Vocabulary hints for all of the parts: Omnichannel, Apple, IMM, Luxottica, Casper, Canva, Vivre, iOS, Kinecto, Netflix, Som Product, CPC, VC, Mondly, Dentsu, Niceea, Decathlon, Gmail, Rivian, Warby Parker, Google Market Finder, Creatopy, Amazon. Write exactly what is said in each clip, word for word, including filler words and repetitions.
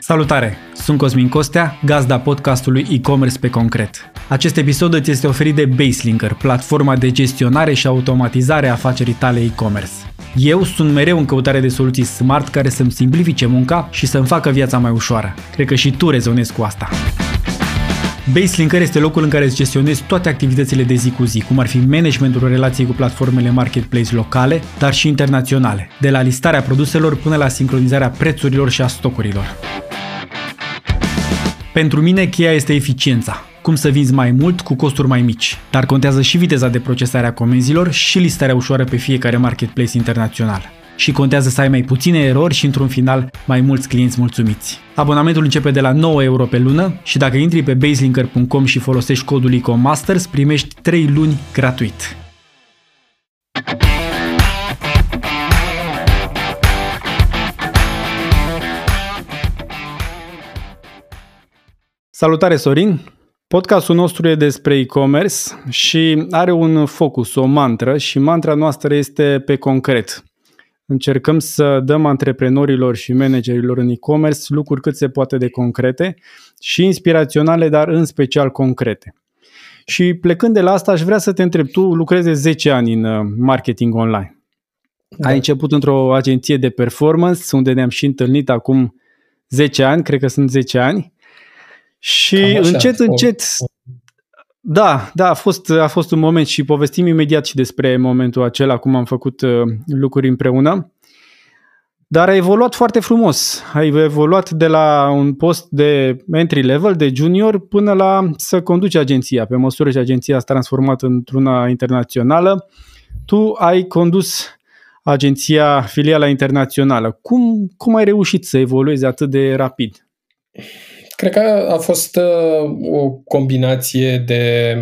Salutare! Sunt Cosmin Costea, gazda podcastului e-commerce pe concret. Acest episod îți este oferit de Baselinker, platforma de gestionare și automatizare a afacerii tale e-commerce. Eu sunt mereu în căutare de soluții smart care să-mi simplifice munca și să-mi facă viața mai ușoară. Cred că și tu rezonezi cu asta. Baselinker este locul în care îți gestionezi toate activitățile de zi cu zi, cum ar fi managementul relației cu platformele marketplace locale, dar și internaționale, de la listarea produselor până la sincronizarea prețurilor și a stocurilor. Pentru mine, cheia este eficiența. Cum să vinzi mai mult cu costuri mai mici. Dar contează și viteza de procesare a comenzilor și listarea ușoară pe fiecare marketplace internațional. Și contează să ai mai puține erori și, într-un final, mai mulți clienți mulțumiți. Abonamentul începe de la nouă euro pe lună și dacă intri pe baselinker punct com și folosești codul ICOMasters, primești trei luni gratuit. Salutare, Sorin! Podcastul nostru e despre e-commerce și are un focus, o mantră, și mantra noastră este pe concret. Încercăm să dăm antreprenorilor și managerilor în e-commerce lucruri cât se poate de concrete și inspiraționale, dar în special concrete. Și plecând de la asta, aș vrea să te întreb, tu lucrezi de zece ani în marketing online. Da. Ai început într-o agenție de performance, unde ne-am și întâlnit acum zece ani, cred că sunt zece ani. Și așa, încet, încet, da, da, a fost, a fost un moment și povestim imediat și despre momentul acela, cum am făcut uh, lucruri împreună, dar a evoluat foarte frumos. Ai evoluat de la un post de entry level, de junior, până la să conduci agenția. Pe măsură ce agenția s-a transformat într-una internațională, tu ai condus agenția, filiala internațională. Cum, cum ai reușit să evoluezi atât de rapid? Cred că a fost o combinație de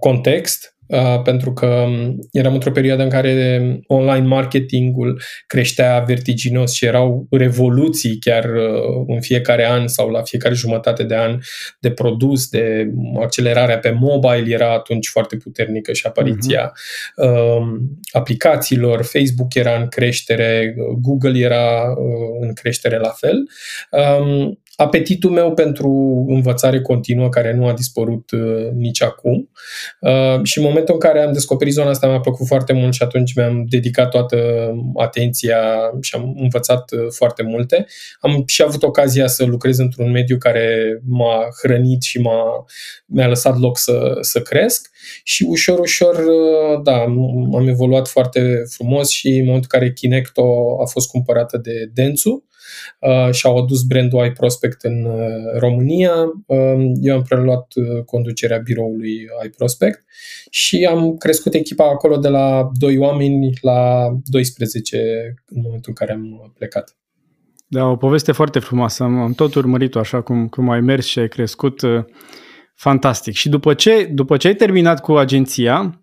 context, pentru că eram într-o perioadă în care online marketingul creștea vertiginos și erau revoluții chiar în fiecare an sau la fiecare jumătate de an de produs, de accelerarea pe mobile era atunci foarte puternică și apariția uh-huh. aplicațiilor, Facebook era în creștere, Google era în creștere la fel. Apetitul meu pentru învățare continuă, care nu a dispărut uh, nici acum. Uh, și în momentul în care am descoperit zona asta, mi-a plăcut foarte mult și atunci mi-am dedicat toată atenția și am învățat uh, foarte multe. Am și avut ocazia să lucrez într-un mediu care m-a hrănit și m-a, mi-a lăsat loc să, să cresc. Și ușor, ușor, uh, da, am evoluat foarte frumos și în momentul în care Kinecto a fost cumpărată de Dentsu, Uh, și-au adus brandul iProspect în uh, România. Uh, eu am preluat uh, conducerea biroului iProspect și am crescut echipa acolo de la doi oameni la doisprezece în momentul în care am plecat. Da, o poveste foarte frumoasă. Am, am tot urmărit-o așa cum, cum ai mers și ai crescut. Uh, fantastic. Și după ce, după ce ai terminat cu agenția,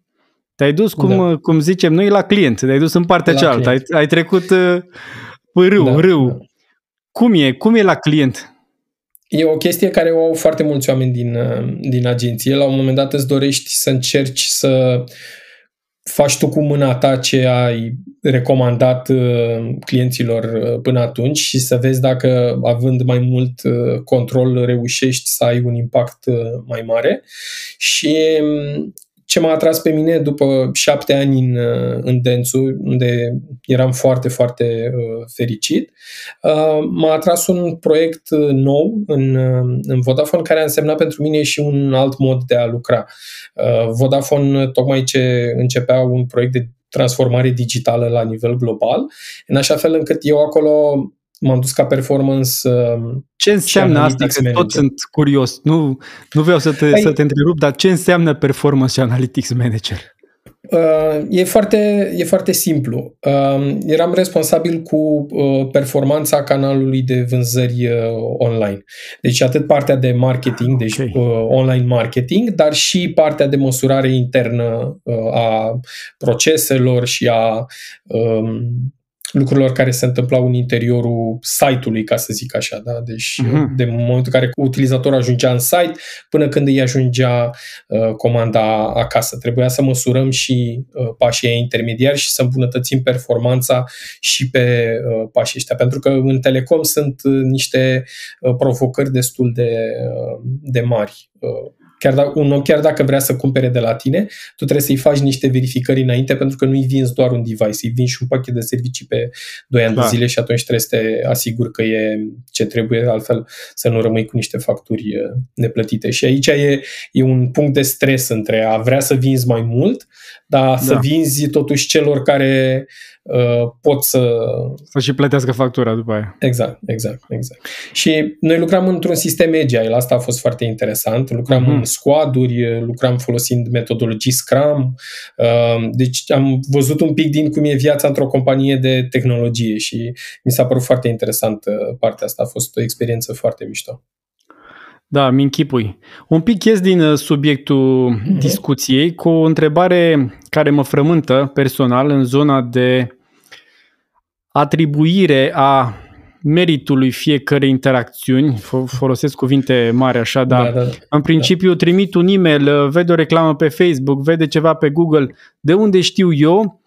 te-ai dus, cum, da. cum zicem noi, la client. Te-ai dus în partea la cealaltă. Ai, ai trecut uh, râu, da, râu. Da. Cum e? Cum e la client? E o chestie care o au foarte mulți oameni din, din agenție. La un moment dat îți dorești să încerci să faci tu cu mâna ta ce ai recomandat clienților până atunci și să vezi dacă, având mai mult control, reușești să ai un impact mai mare. Și ce m-a atras pe mine după șapte ani în, în Dentsu, unde eram foarte, foarte uh, fericit, uh, m-a atras un proiect nou în, în Vodafone, care a însemnat pentru mine și un alt mod de a lucra. Uh, Vodafone, tocmai ce începea un proiect de transformare digitală la nivel global, în așa fel încât eu acolo m-am dus ca performance. Ce înseamnă asta? Că toți sunt curios. Nu, nu vreau să te, Hai, să te întrerup, dar ce înseamnă performance și analytics manager? Uh, e, foarte, e foarte simplu. Uh, eram responsabil cu uh, performanța canalului de vânzări uh, online. Deci atât partea de marketing, okay. deci uh, online marketing, dar și partea de măsurare internă uh, a proceselor și a... Um, lucrurilor care se întâmplau în interiorul site-ului, ca să zic așa, da? Deci uh-huh. de momentul în care utilizatorul ajungea în site până când îi ajungea uh, comanda acasă. Trebuia să măsurăm și uh, pașii intermediari și să îmbunătățim performanța și pe uh, pașii ăștia, pentru că în telecom sunt uh, niște uh, provocări destul de, uh, de mari. Uh, Chiar dacă, un om, chiar dacă vrea să cumpere de la tine, tu trebuie să-i faci niște verificări înainte, pentru că nu-i vinzi doar un device, îi vinzi și un pachet de servicii pe doi ani de zile și atunci trebuie să te asiguri că e ce trebuie, altfel să nu rămâi cu niște facturi neplătite. Și aici e, e un punct de stres între a vrea să vinzi mai mult, dar să da. vinzi totuși celor care uh, pot să... Să și plătească factura după aia. Exact, exact, exact. Și noi lucram într-un sistem agile, asta a fost foarte interesant, lucram mm-hmm. în squad-uri, lucram folosind metodologii Scrum, uh, deci am văzut un pic din cum e viața într-o companie de tehnologie și mi s-a părut foarte interesant partea asta, a fost o experiență foarte mișto. Da, mi-nchipui. Un pic ies din subiectul mm-hmm. discuției cu o întrebare care mă frământă personal în zona de atribuire a meritului fiecărei interacțiuni. Folosesc cuvinte mari așa, dar da, da, da. în principiu da. trimit un e-mail, vede o reclamă pe Facebook, vede ceva pe Google. De unde știu eu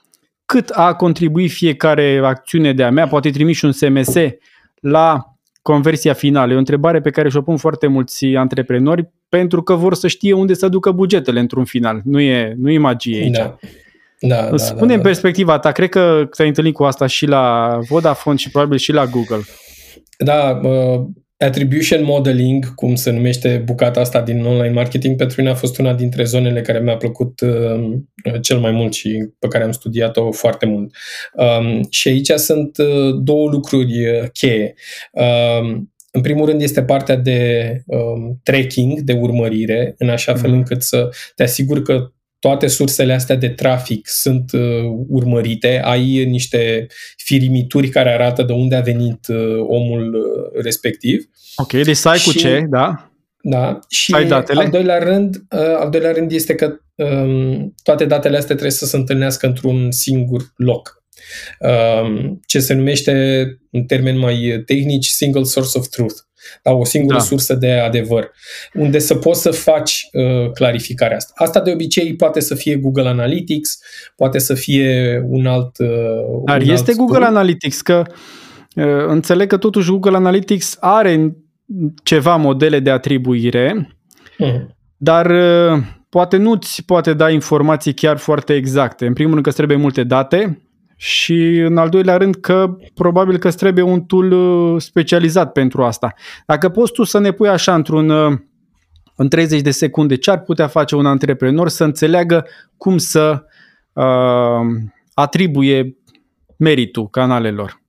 cât a contribuit fiecare acțiune de a mea? Poate trimit și un S M S la... Conversia finală e o întrebare pe care și-o pun foarte mulți antreprenori pentru că vor să știe unde să ducă bugetele într-un final. Nu e, nu e magie aici. Da. Da, da, spune da, da, în perspectiva ta, cred că te-ai întâlnit cu asta și la Vodafone și probabil și la Google. Da, uh... Attribution modeling, cum se numește bucata asta din online marketing, pentru mine a fost una dintre zonele care mi-a plăcut uh, cel mai mult și pe care am studiat-o foarte mult. Um, și aici sunt uh, două lucruri cheie. Um, În primul rând este partea de um, tracking, de urmărire, în așa fel încât să te asiguri că toate sursele astea de trafic sunt uh, urmărite, ai niște firimituri care arată de unde a venit uh, omul uh, respectiv. Ok, deci să ai cu ce, da? Da, și al doilea, rând, uh, al doilea rând este că um, toate datele astea trebuie să se întâlnească într-un singur loc. Um, ce se numește, în termeni mai tehnici, single source of truth. Sau o singură da. sursă de adevăr, unde să poți să faci uh, clarificarea asta. Asta de obicei poate să fie Google Analytics, poate să fie un alt... Uh, Dar un este alt Google sport. Analytics, că uh, înțeleg că totuși Google Analytics are ceva modele de atribuire, hmm. dar... Uh, poate nu-ți poate da informații chiar foarte exacte. În primul rând că trebuie multe date și în al doilea rând că probabil că trebuie un tool specializat pentru asta. Dacă poți tu să ne pui așa într-un, în treizeci de secunde ce ar putea face un antreprenor să înțeleagă cum să uh, atribuie meritul canalelor.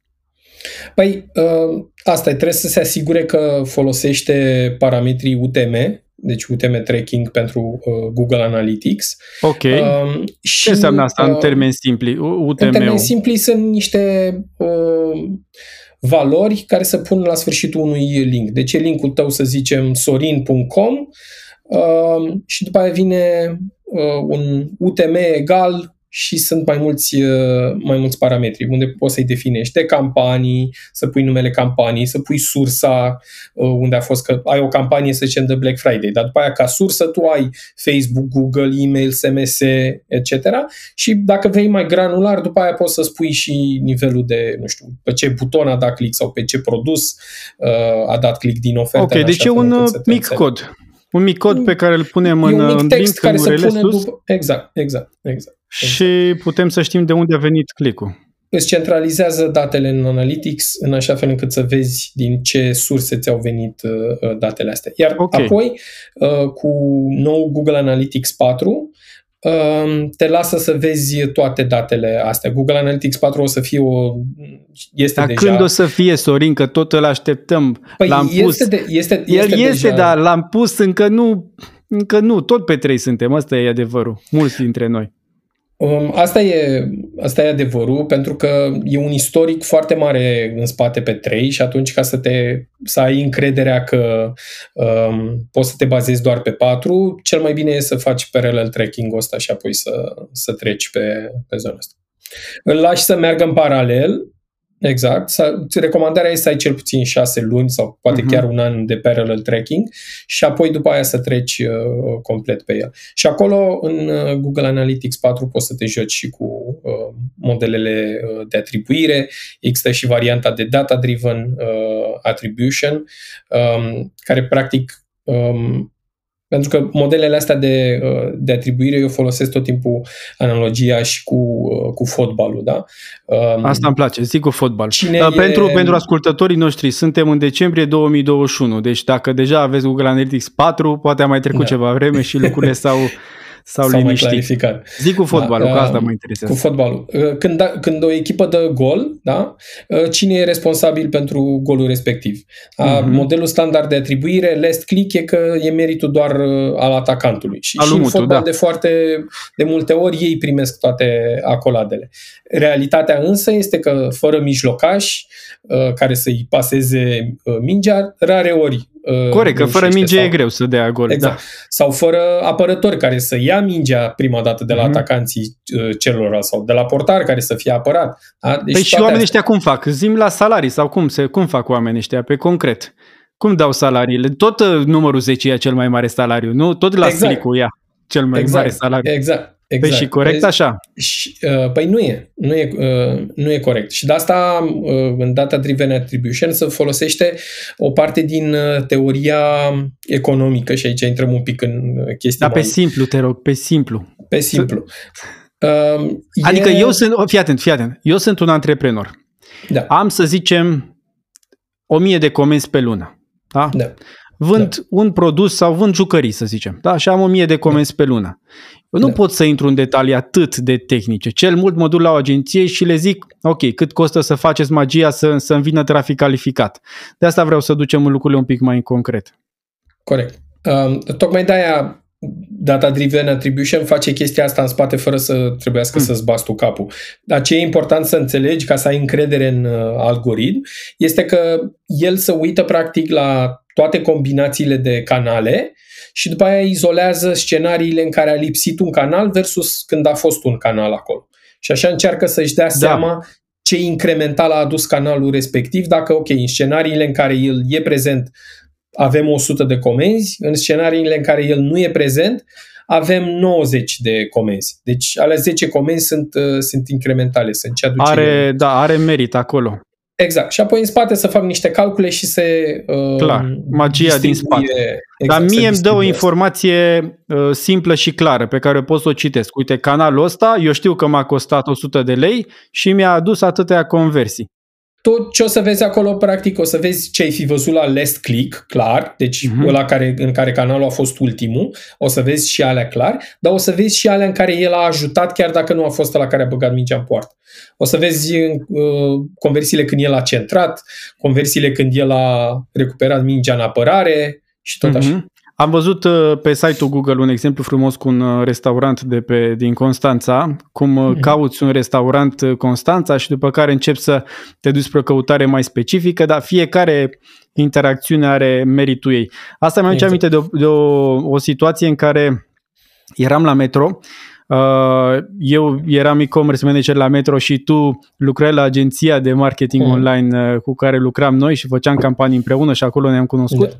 Păi uh, asta e, trebuie să se asigure că folosește parametrii U T M, deci U T M tracking pentru uh, Google Analytics. Ok. Uh, și, ce înseamnă asta uh, în termeni simpli? U T M-ul. În termeni simpli sunt niște uh, valori care se pun la sfârșitul unui link. Deci e linkul tău, să zicem, sorin punct com uh, și după aia vine uh, un U T M egal și sunt mai mulți, mai mulți parametri, unde poți să-i definești de campanii, să pui numele campanii, să pui sursa unde a fost, că ai o campanie, să zicem, de Black Friday, dar după aia ca sursă tu ai Facebook, Google, e-mail, S M S, et cetera. Și dacă vrei mai granular, după aia poți să spui și nivelul de, nu știu, pe ce buton a dat click sau pe ce produs a dat click din ofertă. Ok, deci e un mic cod. Un mic cod pe care îl punem în, un mic text care se pune sus. După... Exact, exact, exact. Și putem să știm de unde a venit click-ul. Îți centralizează datele în Analytics în așa fel încât să vezi din ce surse ți-au venit datele astea. Iar okay. apoi, cu nou Google Analytics patru, te lasă să vezi toate datele astea. Google Analytics patru o să fie o... Este dar deja... când o să fie, Sorin, că tot îl așteptăm? Păi l-am este pus. De, este, este El deja... este, dar l-am pus încă nu. Încă nu. Tot pe trei suntem. Asta e adevărul. Mulți dintre noi. Asta e, asta e adevărul, pentru că e un istoric foarte mare în spate pe trei și atunci ca să, te, să ai încrederea că um, poți să te bazezi doar pe patru, cel mai bine e să faci parallel tracking-ul ăsta și apoi să, să treci pe, pe zona asta. Îl lași să meargă în paralel Exact. Recomandarea este să ai cel puțin șase luni sau poate uh-huh. chiar un an de parallel tracking și apoi după aia să treci uh, complet pe el. Și acolo în Google Analytics patru poți să te joci și cu uh, modelele de atribuire. Există și varianta de data-driven uh, attribution um, care practic... Um, Pentru că modelele astea de, de atribuire, eu folosesc tot timpul analogia și cu, cu fotbalul, da? Asta îmi place, zic cu fotbal. Pentru, e... pentru ascultătorii noștri, suntem în decembrie două mii douăzeci și unu, deci dacă deja aveți Google Analytics patru, poate a mai trecut da. ceva vreme și lucrurile s-au... Sau sau mai clarificat. Zic cu fotbalul, da, că asta mă interesează. Cu fotbalul. Când, da, când o echipă dă gol, da, cine e responsabil pentru golul respectiv? Mm-hmm. Modelul standard de atribuire, last click, e că e meritul doar al atacantului. Și, al și în fotbal da. de foarte de multe ori ei primesc toate acoladele. Realitatea însă este că fără mijlocași care să-i paseze mingea, rare ori. Corect, că fără minge sau, e greu să dea gol. Exact. Da. Sau fără apărători care să ia mingea prima dată de la mm-hmm. atacanții celorlalți sau de la portar care să fie apărat. Da? Deci păi și oamenii astea... ăștia cum fac? Zim la salarii sau cum, se, cum fac oamenii ăștia pe concret? Cum dau salariile? Tot numărul zece e cel mai mare salariu, nu? Tot la exact. Click-ul ia cel mai exact. mare salariu. Exact. Exact. Păi și corect păi, așa? Și, uh, păi nu e. Nu e, uh, nu e corect. Și de asta, uh, în data-driven attribution, se folosește o parte din uh, teoria economică și aici intrăm un pic în chestia. Dar pe mai... simplu, te rog, pe simplu. Pe simplu. Uh, adică e... eu sunt, fii atent, fii atent, eu sunt un antreprenor. Da. Am, să zicem, o mie de comenzi pe lună. Da? Da. Vând da. un produs sau vând jucării, să zicem. Da? Și am o mie de comenzi da. pe lună. Eu nu da. pot să intru în detalii atât de tehnice. Cel mult mă duc la o agenție și le zic, ok, cât costă să faceți magia să, să-mi vină trafic calificat. De asta vreau să ducem lucrurile un pic mai în concret. Corect. Um, tocmai de-aia data-driven attribution face chestia asta în spate fără să trebuiască mm. să-ți bați tu capul. Dar ce e important să înțelegi ca să ai încredere în uh, algoritm este că el se uită practic la toate combinațiile de canale și după aia izolează scenariile în care a lipsit un canal versus când a fost un canal acolo. Și așa încearcă să-și dea da. seama ce incremental a adus canalul respectiv, dacă, ok, în scenariile în care el e prezent avem o sută de comenzi, în scenariile în care el nu e prezent avem nouăzeci de comenzi. Deci alea zece comenzi sunt, sunt incrementale. Sunt ce aduce are, el... da, are merit acolo. Exact. Și apoi în spate să fac niște calcule și se... Uh, clar. Magia din spate. Exact, dar mie îmi dă o informație uh, simplă și clară pe care pot să o citesc. Uite, canalul ăsta, eu știu că m-a costat o sută de lei și mi-a adus atâtea conversii. Tot ce o să vezi acolo, practic, o să vezi ce ai fi văzut la last click, clar, deci uh-huh. ăla care, în care canalul a fost ultimul, o să vezi și alea clar, dar o să vezi și alea în care el a ajutat, chiar dacă nu a fost ăla care a băgat mingea în poartă. O să vezi uh, conversiile când el a centrat, conversiile când el a recuperat mingea în apărare și tot uh-huh. așa. Am văzut pe site-ul Google un exemplu frumos cu un restaurant de pe, din Constanța, cum mm-hmm. cauți un restaurant Constanța și după care începi să te duci spre o căutare mai specifică, dar fiecare interacțiune are meritul ei. Asta mi-a aduce aminte de, o, de o, o situație în care eram la Metro, eu eram e-commerce manager la Metro și tu lucrai la agenția de marketing mm. online cu care lucram noi și făceam campanii împreună și acolo ne-am cunoscut. Da.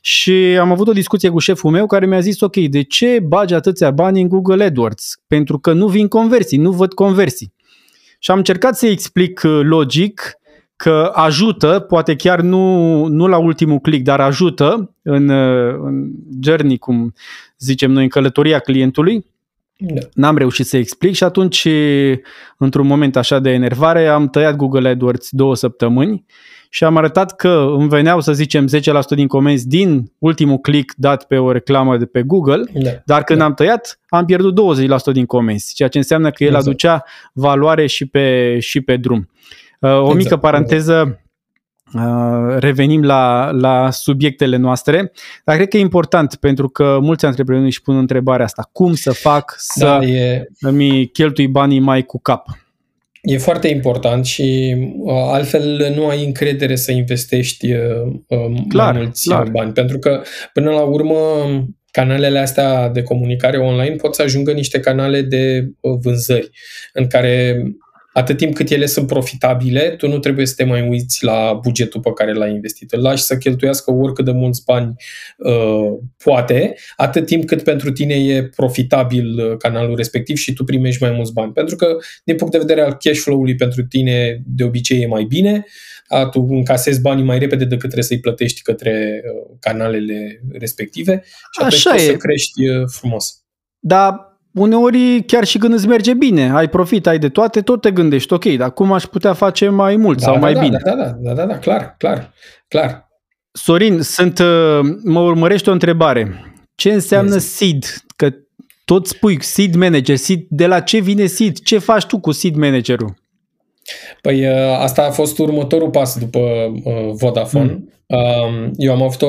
Și am avut o discuție cu șeful meu care mi-a zis, ok, de ce bagi atâția bani în Google AdWords? Pentru că nu vin conversii, nu văd conversii. Și am încercat să-i explic logic că ajută, poate chiar nu, nu la ultimul click, dar ajută în, în journey, cum zicem noi, în călătoria clientului. Da. N-am reușit să explic și atunci, într-un moment așa de enervare, am tăiat Google AdWords două săptămâni și am arătat că îmi veneau, să zicem, zece la sută din comenzi din ultimul click dat pe o reclamă de pe Google, da. dar când da. am tăiat, am pierdut douăzeci la sută din comenzi, ceea ce înseamnă că el exact. aducea valoare și pe, și pe drum. O exact. mică paranteză, revenim la, la subiectele noastre, dar cred că e important pentru că mulți antreprenori își pun întrebarea asta, cum să fac să da, e... mi cheltui banii mai cu cap? E foarte important și uh, altfel nu ai încredere să investești uh, clar, mai mulți clar. bani, pentru că până la urmă canalele astea de comunicare online pot să ajungă niște canale de uh, vânzări în care Atât timp cât ele sunt profitabile, tu nu trebuie să te mai uiți la bugetul pe care l-ai investit. Îl lași să cheltuiască oricât de mulți bani uh, poate, atât timp cât pentru tine e profitabil canalul respectiv și tu primești mai mulți bani. Pentru că, din punct de vedere al cash flow-ului, pentru tine de obicei e mai bine, a, tu încasezi banii mai repede decât trebuie să-i plătești către canalele respective și atunci poți să crești frumos. Da. Uneori, chiar și când îți merge bine, ai profit, ai de toate, tot te gândești, ok, dar cum aș putea face mai mult da, sau da, mai da, bine? Da, da, da, da, da, clar, clar, clar. Sorin, sunt, mă urmărește o întrebare. Ce înseamnă S E E D? Că tot spui S E E D manager, S E E D, de la ce vine S E E D? Ce faci tu cu S E E D managerul? Păi asta a fost următorul pas după uh, Vodafone. Mm. Uh, eu am avut o...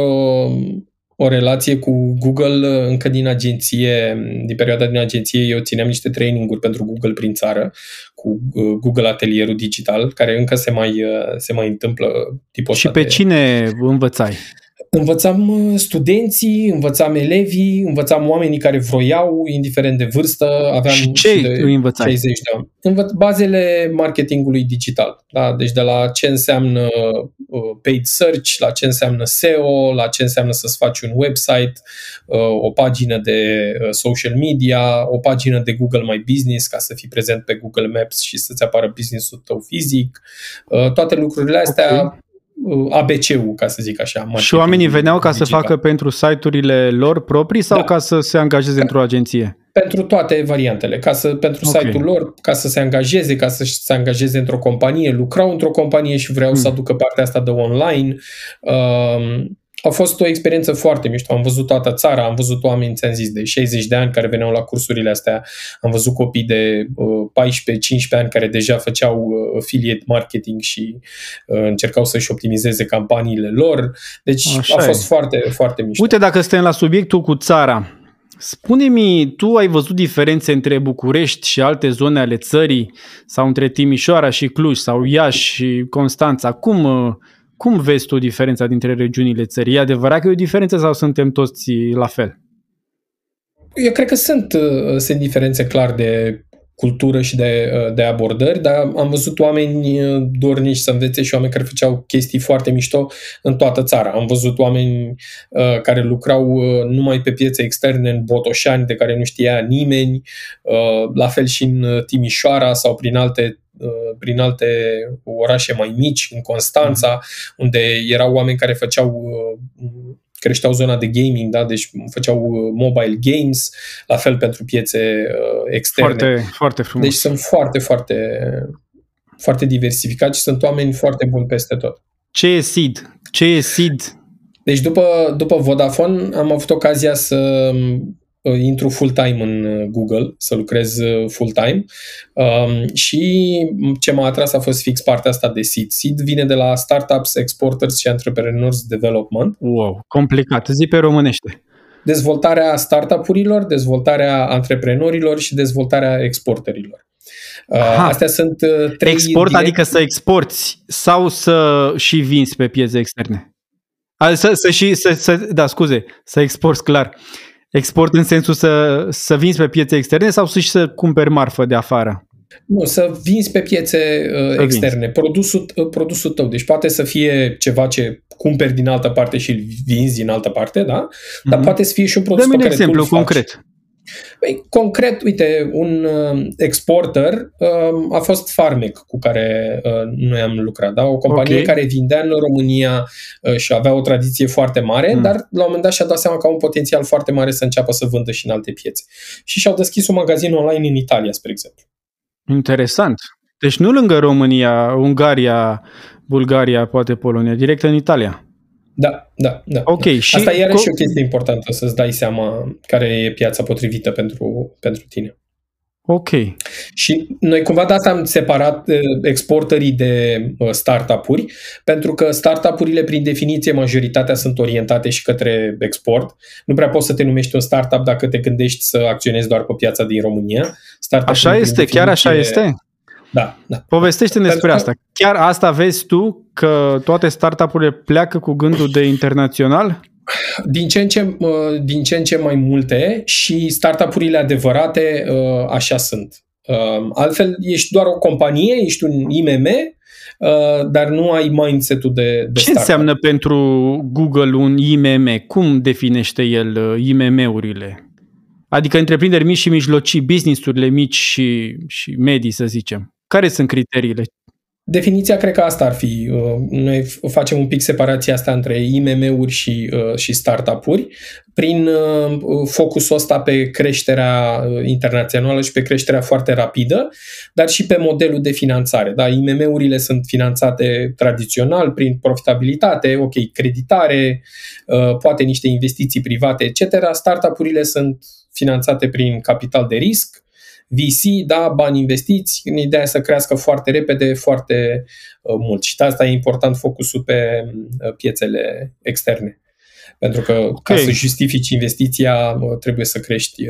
o relație cu Google încă din agenție, din perioada din agenție. Eu țineam niște training-uri pentru Google prin țară, cu Google Atelierul Digital, care încă se mai, se mai întâmplă tipul ăsta. Și pe de... cine învățai? Învățam studenții, învățam elevii, învățam oamenii care vroiau, indiferent de vârstă. Aveam și ce de învățai? șaizeci de ani. Învăț bazele marketingului digital. Da? Deci de la ce înseamnă paid search, la ce înseamnă S E O, la ce înseamnă să-ți faci un website, o pagină de social media, o pagină de Google My Business, ca să fii prezent pe Google Maps și să-ți apară business-ul tău fizic. Toate lucrurile astea... Okay. A B C-ul, ca să zic așa. Și oamenii veneau ca digital. Să facă pentru site-urile lor proprii sau da. Ca să se angajeze da. Într-o agenție? Pentru toate variantele. Ca să, pentru okay. site-ul lor, ca să se angajeze, ca să se angajeze într-o companie, lucrau într-o companie și vreau hmm. să aducă partea asta de online. Um, a fost o experiență foarte mișto. Am văzut toată țara, am văzut oameni, ți-am zis, de șaizeci de ani care veneau la cursurile astea. Am văzut copii de paisprezece cincisprezece ani care deja făceau affiliate marketing și încercau să-și optimizeze campaniile lor. Deci așa a fost e. foarte, foarte mișto. Uite, dacă suntem la subiectul cu țara, spune-mi, tu ai văzut diferențe între București și alte zone ale țării sau între Timișoara și Cluj sau Iași și Constanța? Cum... Cum vezi tu diferența dintre regiunile țării? E adevărat că e o diferență sau suntem toți la fel? Eu cred că sunt, sunt diferențe clar de cultură și de, de abordări, dar am văzut oameni dornici să învețe și oameni care făceau chestii foarte mișto în toată țara. Am văzut oameni uh, care lucrau uh, numai pe piețe externe în Botoșani, de care nu știa nimeni, uh, la fel și în Timișoara sau prin alte prin alte orașe mai mici, în Constanța, mm. unde erau oameni care făceau, creșteau zona de gaming, da? Deci făceau mobile games, la fel pentru piețe externe. Foarte, foarte frumos. Deci sunt foarte, foarte, foarte diversificați și sunt oameni foarte buni peste tot. Ce e S E E D? Ce e S E E D? Deci după, după Vodafone am avut ocazia să... intru full-time în Google, să lucrez full-time um, și ce m-a atras a fost fix partea asta de S E E D. S E E D vine de la Startups, Exporters și Entrepreneurs Development. Wow, complicat, zi pe românește. Dezvoltarea startup-urilor, dezvoltarea antreprenorilor și dezvoltarea exporterilor. Aha. Astea sunt trei... Export, direct... adică să exporți sau să și vinzi pe piețe externe? Să, să și, să, să, da, scuze, să exporți, clar. Export în sensul să, să vinzi pe piețe externe sau să și să cumperi marfă de afară? Nu, să vinzi pe piețe uh, externe, produsul, produsul tău. Deci poate să fie ceva ce cumperi din altă parte și îl vinzi din altă parte, da? Dar mm-hmm. poate să fie și un produs pe care exemplu, tu îl faci. Dă-mi un exemplu concret. Concret, uite, un exporter a fost Farmec, cu care noi am lucrat, da? O companie okay. care vindea în România și avea o tradiție foarte mare, mm. dar la un moment dat și-a dat seama că au un potențial foarte mare să înceapă să vândă și în alte piețe. Și și-au deschis un magazin online în Italia, spre exemplu. Interesant. Deci nu lângă România, Ungaria, Bulgaria, poate Polonia, direct în Italia. Da, da, da. Okay, și asta iarăși co- e o chestie importantă, să-ți dai seama care e piața potrivită pentru, pentru tine. Ok. Și noi cumva de asta am separat exporterii de startup-uri, pentru că startup-urile, prin definiție, majoritatea sunt orientate și către export. Nu prea poți să te numești un startup dacă te gândești să acționezi doar pe piața din România. Așa este, chiar așa este. Da, da. Povestește-ne despre asta. Chiar asta vezi tu, că toate startup-urile pleacă cu gândul de internațional? Din ce în ce, din ce în ce mai multe și startup-urile adevărate așa sunt. Altfel, ești doar o companie, ești un I M M, dar nu ai mindset-ul de, de Ce start-up. Înseamnă pentru Google un I M M? Cum definește el I M M-urile? Adică întreprinderi mici și mijlocii, business-urile mici și, și medii, să zicem. Care sunt criteriile? Definiția, cred că asta ar fi. Noi facem un pic separația asta între I M M-uri și, și startup-uri prin focusul ăsta pe creșterea internațională și pe creșterea foarte rapidă, dar și pe modelul de finanțare. Da, I M M-urile sunt finanțate tradițional prin profitabilitate, ok, creditare, poate niște investiții private, et cetera. Startup-urile sunt finanțate prin capital de risc, V C, da, bani investiți, în ideea să crească foarte repede, foarte uh, mult. Și de asta e important focusul pe uh, piețele externe. Pentru că okay. Ca să justifici investiția uh, trebuie să crești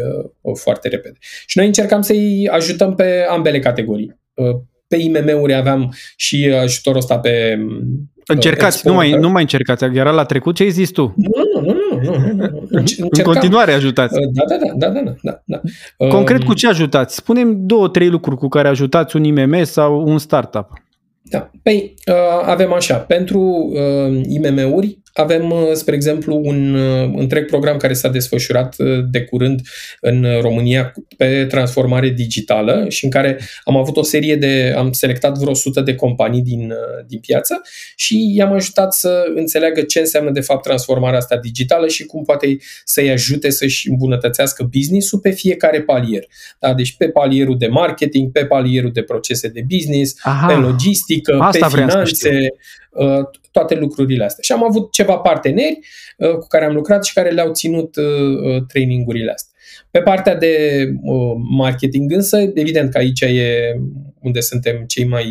uh, foarte repede. Și noi încercam să-i ajutăm pe ambele categorii. Uh, pe I M M-uri aveam și ajutorul ăsta pe... Încercați, nu mai, nu mai încercați, era la trecut, ce ai zis tu? Nu, nu, nu, nu, nu, nu. Încercam. În continuare ajutați. Da, da, da, da, da, da. Concret cu ce ajutați? Spune-mi două, trei lucruri cu care ajutați un I M M sau un startup. Da, păi avem așa, pentru I M M-uri avem, spre exemplu, un întreg program care s-a desfășurat de curând în România pe transformare digitală și în care am avut o serie de, am selectat vreo o sută de companii din, din piață și i-am ajutat să înțeleagă ce înseamnă de fapt transformarea asta digitală și cum poate să-i ajute să-și îmbunătățească business-ul pe fiecare palier. Da? Deci pe palierul de marketing, pe palierul de procese de business, Aha. pe logistică, asta pe finanțe, toate lucrurile astea. Și am avut ceva parteneri uh, cu care am lucrat și care le-au ținut uh, trainingurile astea. Pe partea de uh, marketing însă, evident că aici e unde suntem cei mai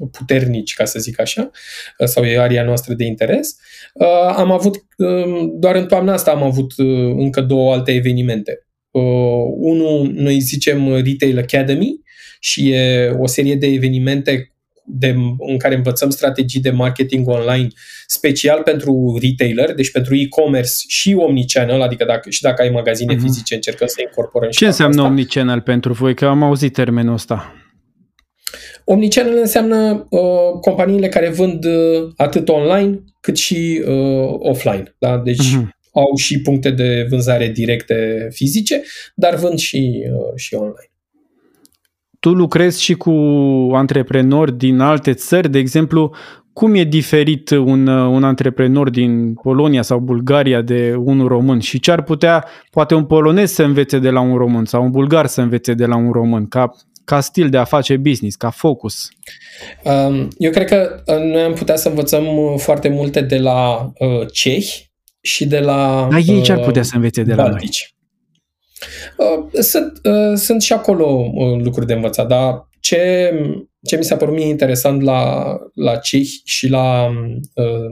uh, puternici, ca să zic așa, uh, sau e area noastră de interes. Uh, am avut, uh, doar în toamna asta am avut uh, încă două alte evenimente. Uh, unul, noi zicem Retail Academy și e o serie de evenimente De, în care învățăm strategii de marketing online special pentru retailer, deci pentru e-commerce și omnichannel, adică dacă, și dacă ai magazine uh-huh. fizice încercăm să incorporăm. Ce înseamnă asta. Omnichannel pentru voi? Că am auzit termenul ăsta. Omnichannel înseamnă uh, companiile care vând uh, atât online cât și uh, offline. Da? Deci uh-huh. au și puncte de vânzare directe fizice, dar vând și, uh, și online. Tu lucrezi și cu antreprenori din alte țări, de exemplu, cum e diferit un, un antreprenor din Polonia sau Bulgaria de un român și ce ar putea, poate un polonez să învețe de la un român sau un bulgar să învețe de la un român, ca, ca stil de a face business, ca focus? Eu cred că noi am putea să învățăm foarte multe de la uh, cehi și de la... Dar ei ce ar putea să învețe de uh, la baltici. Noi? Sunt, sunt și acolo lucruri de învățat, dar ce, ce mi s-a părut mie interesant la, la cehi și la uh,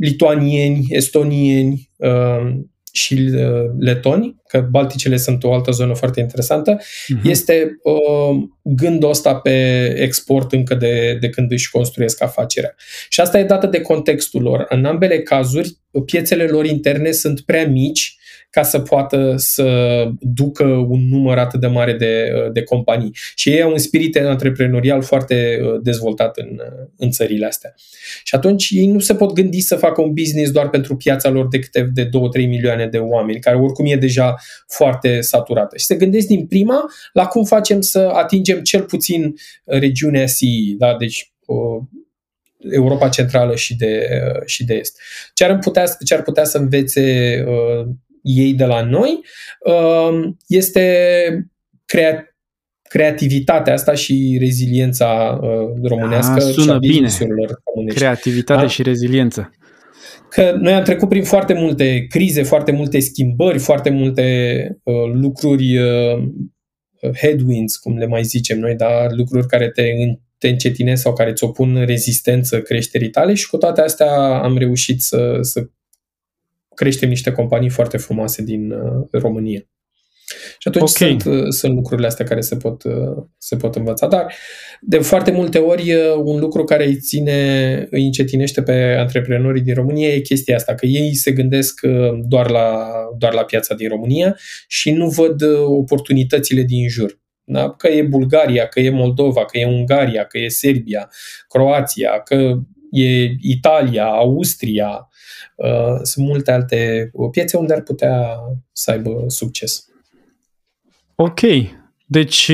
lituanieni, estonieni uh, și uh, letoni, că Balticele sunt o altă zonă foarte interesantă, uh-huh. este uh, gândul ăsta pe export încă de, de când își construiesc afacerea. Și asta e dată de contextul lor. În ambele cazuri, piețele lor interne sunt prea mici ca să poată să ducă un număr atât de mare de, de companii. Și ei au un spirit antreprenorial foarte dezvoltat în, în țările astea. Și atunci ei nu se pot gândi să facă un business doar pentru piața lor de câte de două-trei milioane de oameni, care oricum e deja foarte saturată. Și se gândesc din prima la cum facem să atingem cel puțin regiunea S E I, da? Deci... O, Europa Centrală și de, și de Est. Ce ar putea, ce ar putea să învețe uh, ei de la noi uh, este crea- creativitatea asta și reziliența uh, românească. A, sună și bine, creativitate da? Și reziliență. Că noi am trecut prin foarte multe crize, foarte multe schimbări, foarte multe uh, lucruri, uh, headwinds, cum le mai zicem noi, dar lucruri care te te încetinezi sau care ți opun rezistență creșterii tale și cu toate astea am reușit să, să creștem niște companii foarte frumoase din România. Și atunci okay. sunt, sunt lucrurile astea care se pot, se pot învăța. Dar de foarte multe ori un lucru care îi ține, îi încetinește pe antreprenorii din România e chestia asta, că ei se gândesc doar la, doar la piața din România și nu văd oportunitățile din jur. Da? Că e Bulgaria, că e Moldova, că e Ungaria, că e Serbia, Croația, că e Italia, Austria. Uh, sunt multe alte piețe unde ar putea să aibă succes. Ok. Deci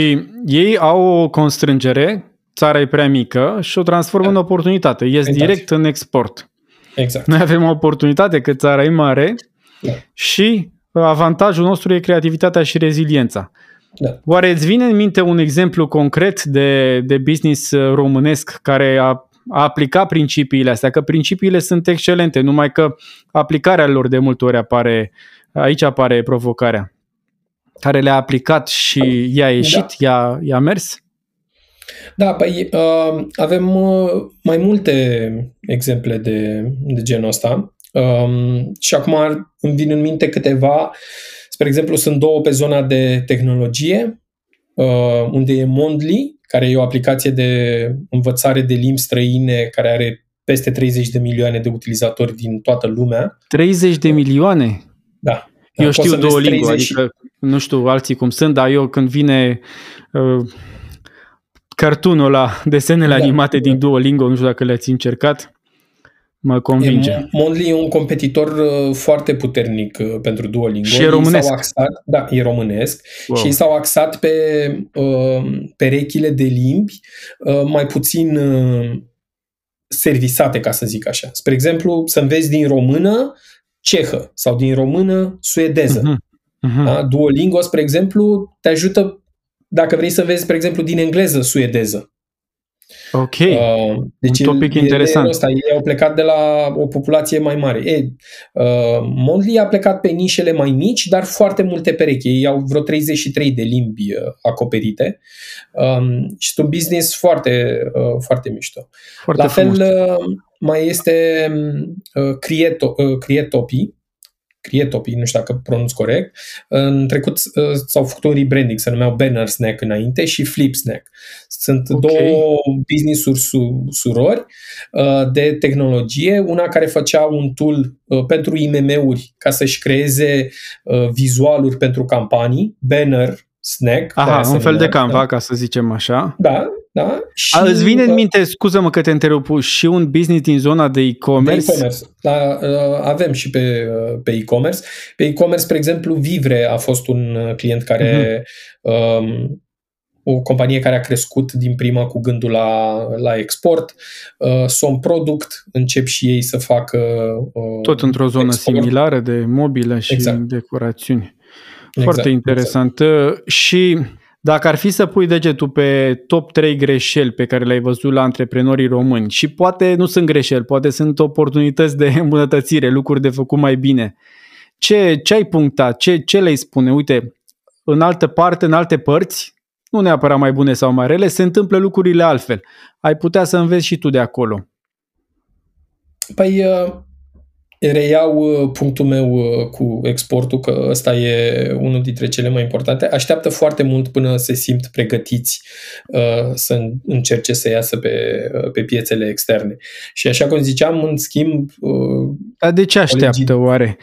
ei au o constrângere, țara e prea mică și o transformă da. în oportunitate. Ies exact. direct în export. Exact. Noi avem o oportunitate că țara e mare da. și avantajul nostru e creativitatea și reziliența. Da. Oare îți vine în minte un exemplu concret de, de business românesc care a, a aplicat principiile astea? Că principiile sunt excelente, numai că aplicarea lor de multe ori apare, aici apare provocarea. Care le-a aplicat și i-a ieșit, da. i-a, i-a mers? Da, păi uh, avem uh, mai multe exemple de, de genul ăsta uh, și acum ar, îmi vin în minte câteva. Spre exemplu, sunt două pe zona de tehnologie, uh, unde e Mondly, care e o aplicație de învățare de limbi străine care are peste treizeci de milioane de utilizatori din toată lumea. treizeci de milioane? Da. Eu da, știu Duolingo, treizeci... adică nu știu alții cum sunt, dar eu când vine uh, cartoonul ăla, desenele da, animate da. din Duolingo, nu știu dacă le-ați încercat, mă convinge. E, Mondly e un competitor uh, foarte puternic uh, pentru Duolingo. Și e românesc. S-au axat, da, e românesc. Wow. Și ei s-au axat pe uh, perechile de limbi uh, mai puțin uh, servisate, ca să zic așa. Spre exemplu, să înveți din română cehă sau din română suedeză. Uh-huh. Uh-huh. Da? Duolingo, spre exemplu, te ajută dacă vrei să vezi, spre exemplu, din engleză suedeză. Ok, uh, deci un topic el, interesant. Ăsta, ei au plecat de la o populație mai mare. E, uh, Mondly a plecat pe nișele mai mici, dar foarte multe perechi. Ei au vreo treizeci și trei de limbi uh, acoperite uh, și sunt un business foarte, uh, foarte mișto. Foarte la frumos. Fel uh, mai este uh, Creato, uh, Creatopy, Creatopy, nu știu dacă pronunț corect. În trecut s-au făcut un rebranding, se numeau BannerSnack înainte și FlipSnack. Sunt okay. două business-uri surori de tehnologie, una care făcea un tool pentru I M M-uri ca să-și creeze vizualuri pentru campanii, BannerSnack. Aha, un fel de Canva, da. ca să zicem așa. Da, da. Și A, îți vine în minte, scuză-mă că te întrerup, și un business din zona de e-commerce? De e-commerce. Da, avem și pe, pe e-commerce. Pe e-commerce, spre exemplu, Vivre a fost un client care, mm-hmm. um, o companie care a crescut din prima cu gândul la, la export. Uh, Som Product, încep și ei să facă uh, tot într-o zonă export. similară de mobilă și exact. decorațiuni. Foarte exact, interesant. Exact. Și dacă ar fi să pui degetul pe top trei greșeli pe care le-ai văzut la antreprenorii români, și poate nu sunt greșeli, poate sunt oportunități de îmbunătățire, lucruri de făcut mai bine, ce, ce ai punctat? Ce, ce le-ai spune? Uite, în altă parte, în alte părți, nu neapărat mai bune sau mai rele, se întâmplă lucrurile altfel. Ai putea să înveți și tu de acolo. Păi... Uh... Reiau punctul meu cu exportul, că ăsta e unul dintre cele mai importante. Așteaptă foarte mult până se simt pregătiți uh, să încerce să iasă pe, pe piețele externe. Și așa cum ziceam, în schimb... Uh, Dar de ce așteaptă colegii... oare?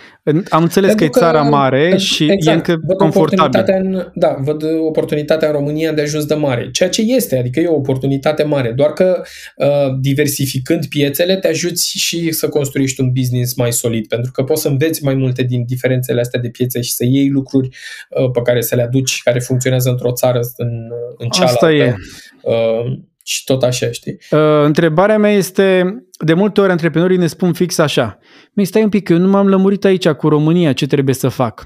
Am înțeles că, că e țara mare că, și exact, e încă confortabil. În, da, văd oportunitatea în România de ajuns de mare. Ceea ce este, adică e o oportunitate mare. Doar că uh, diversificând piețele te ajuți și să construiești un business mai mai solid, pentru că poți să înveți mai multe din diferențele astea de piețe și să iei lucruri uh, pe care să le aduci, care funcționează într-o țară în, în cealaltă. Asta e. Uh, și tot așa, știi? Uh, întrebarea mea este, de multe ori antreprenorii ne spun fix așa, mi stai un pic, eu nu m-am lămurit aici cu România, ce trebuie să fac?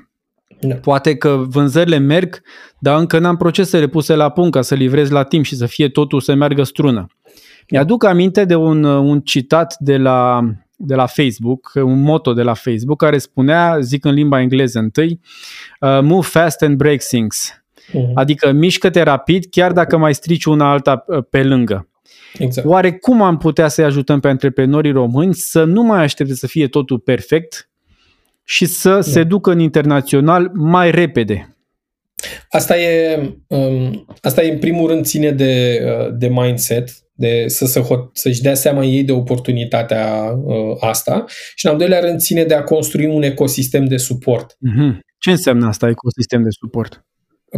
Da. Poate că vânzările merg, dar încă n-am procesele puse la punct ca să livrez la timp și să fie totul să meargă strună. Mi-aduc aminte de un, un citat de la... de la Facebook, un motto de la Facebook care spunea, zic în limba engleză întâi, uh, move fast and break things. Uh-huh. Adică mișcă-te rapid chiar dacă mai strici una alta pe lângă. Exact. Oare cum am putea să-i ajutăm pe antreprenorii români să nu mai aștepte să fie totul perfect și să da. se ducă în internațional mai repede? Asta e, um, asta e în primul rând ține de, de mindset, de să, să hot, să-și dea seama ei de oportunitatea uh, asta și în al doilea rând ține de a construi un ecosistem de suport. Mm-hmm. Ce înseamnă asta, ecosistem de suport?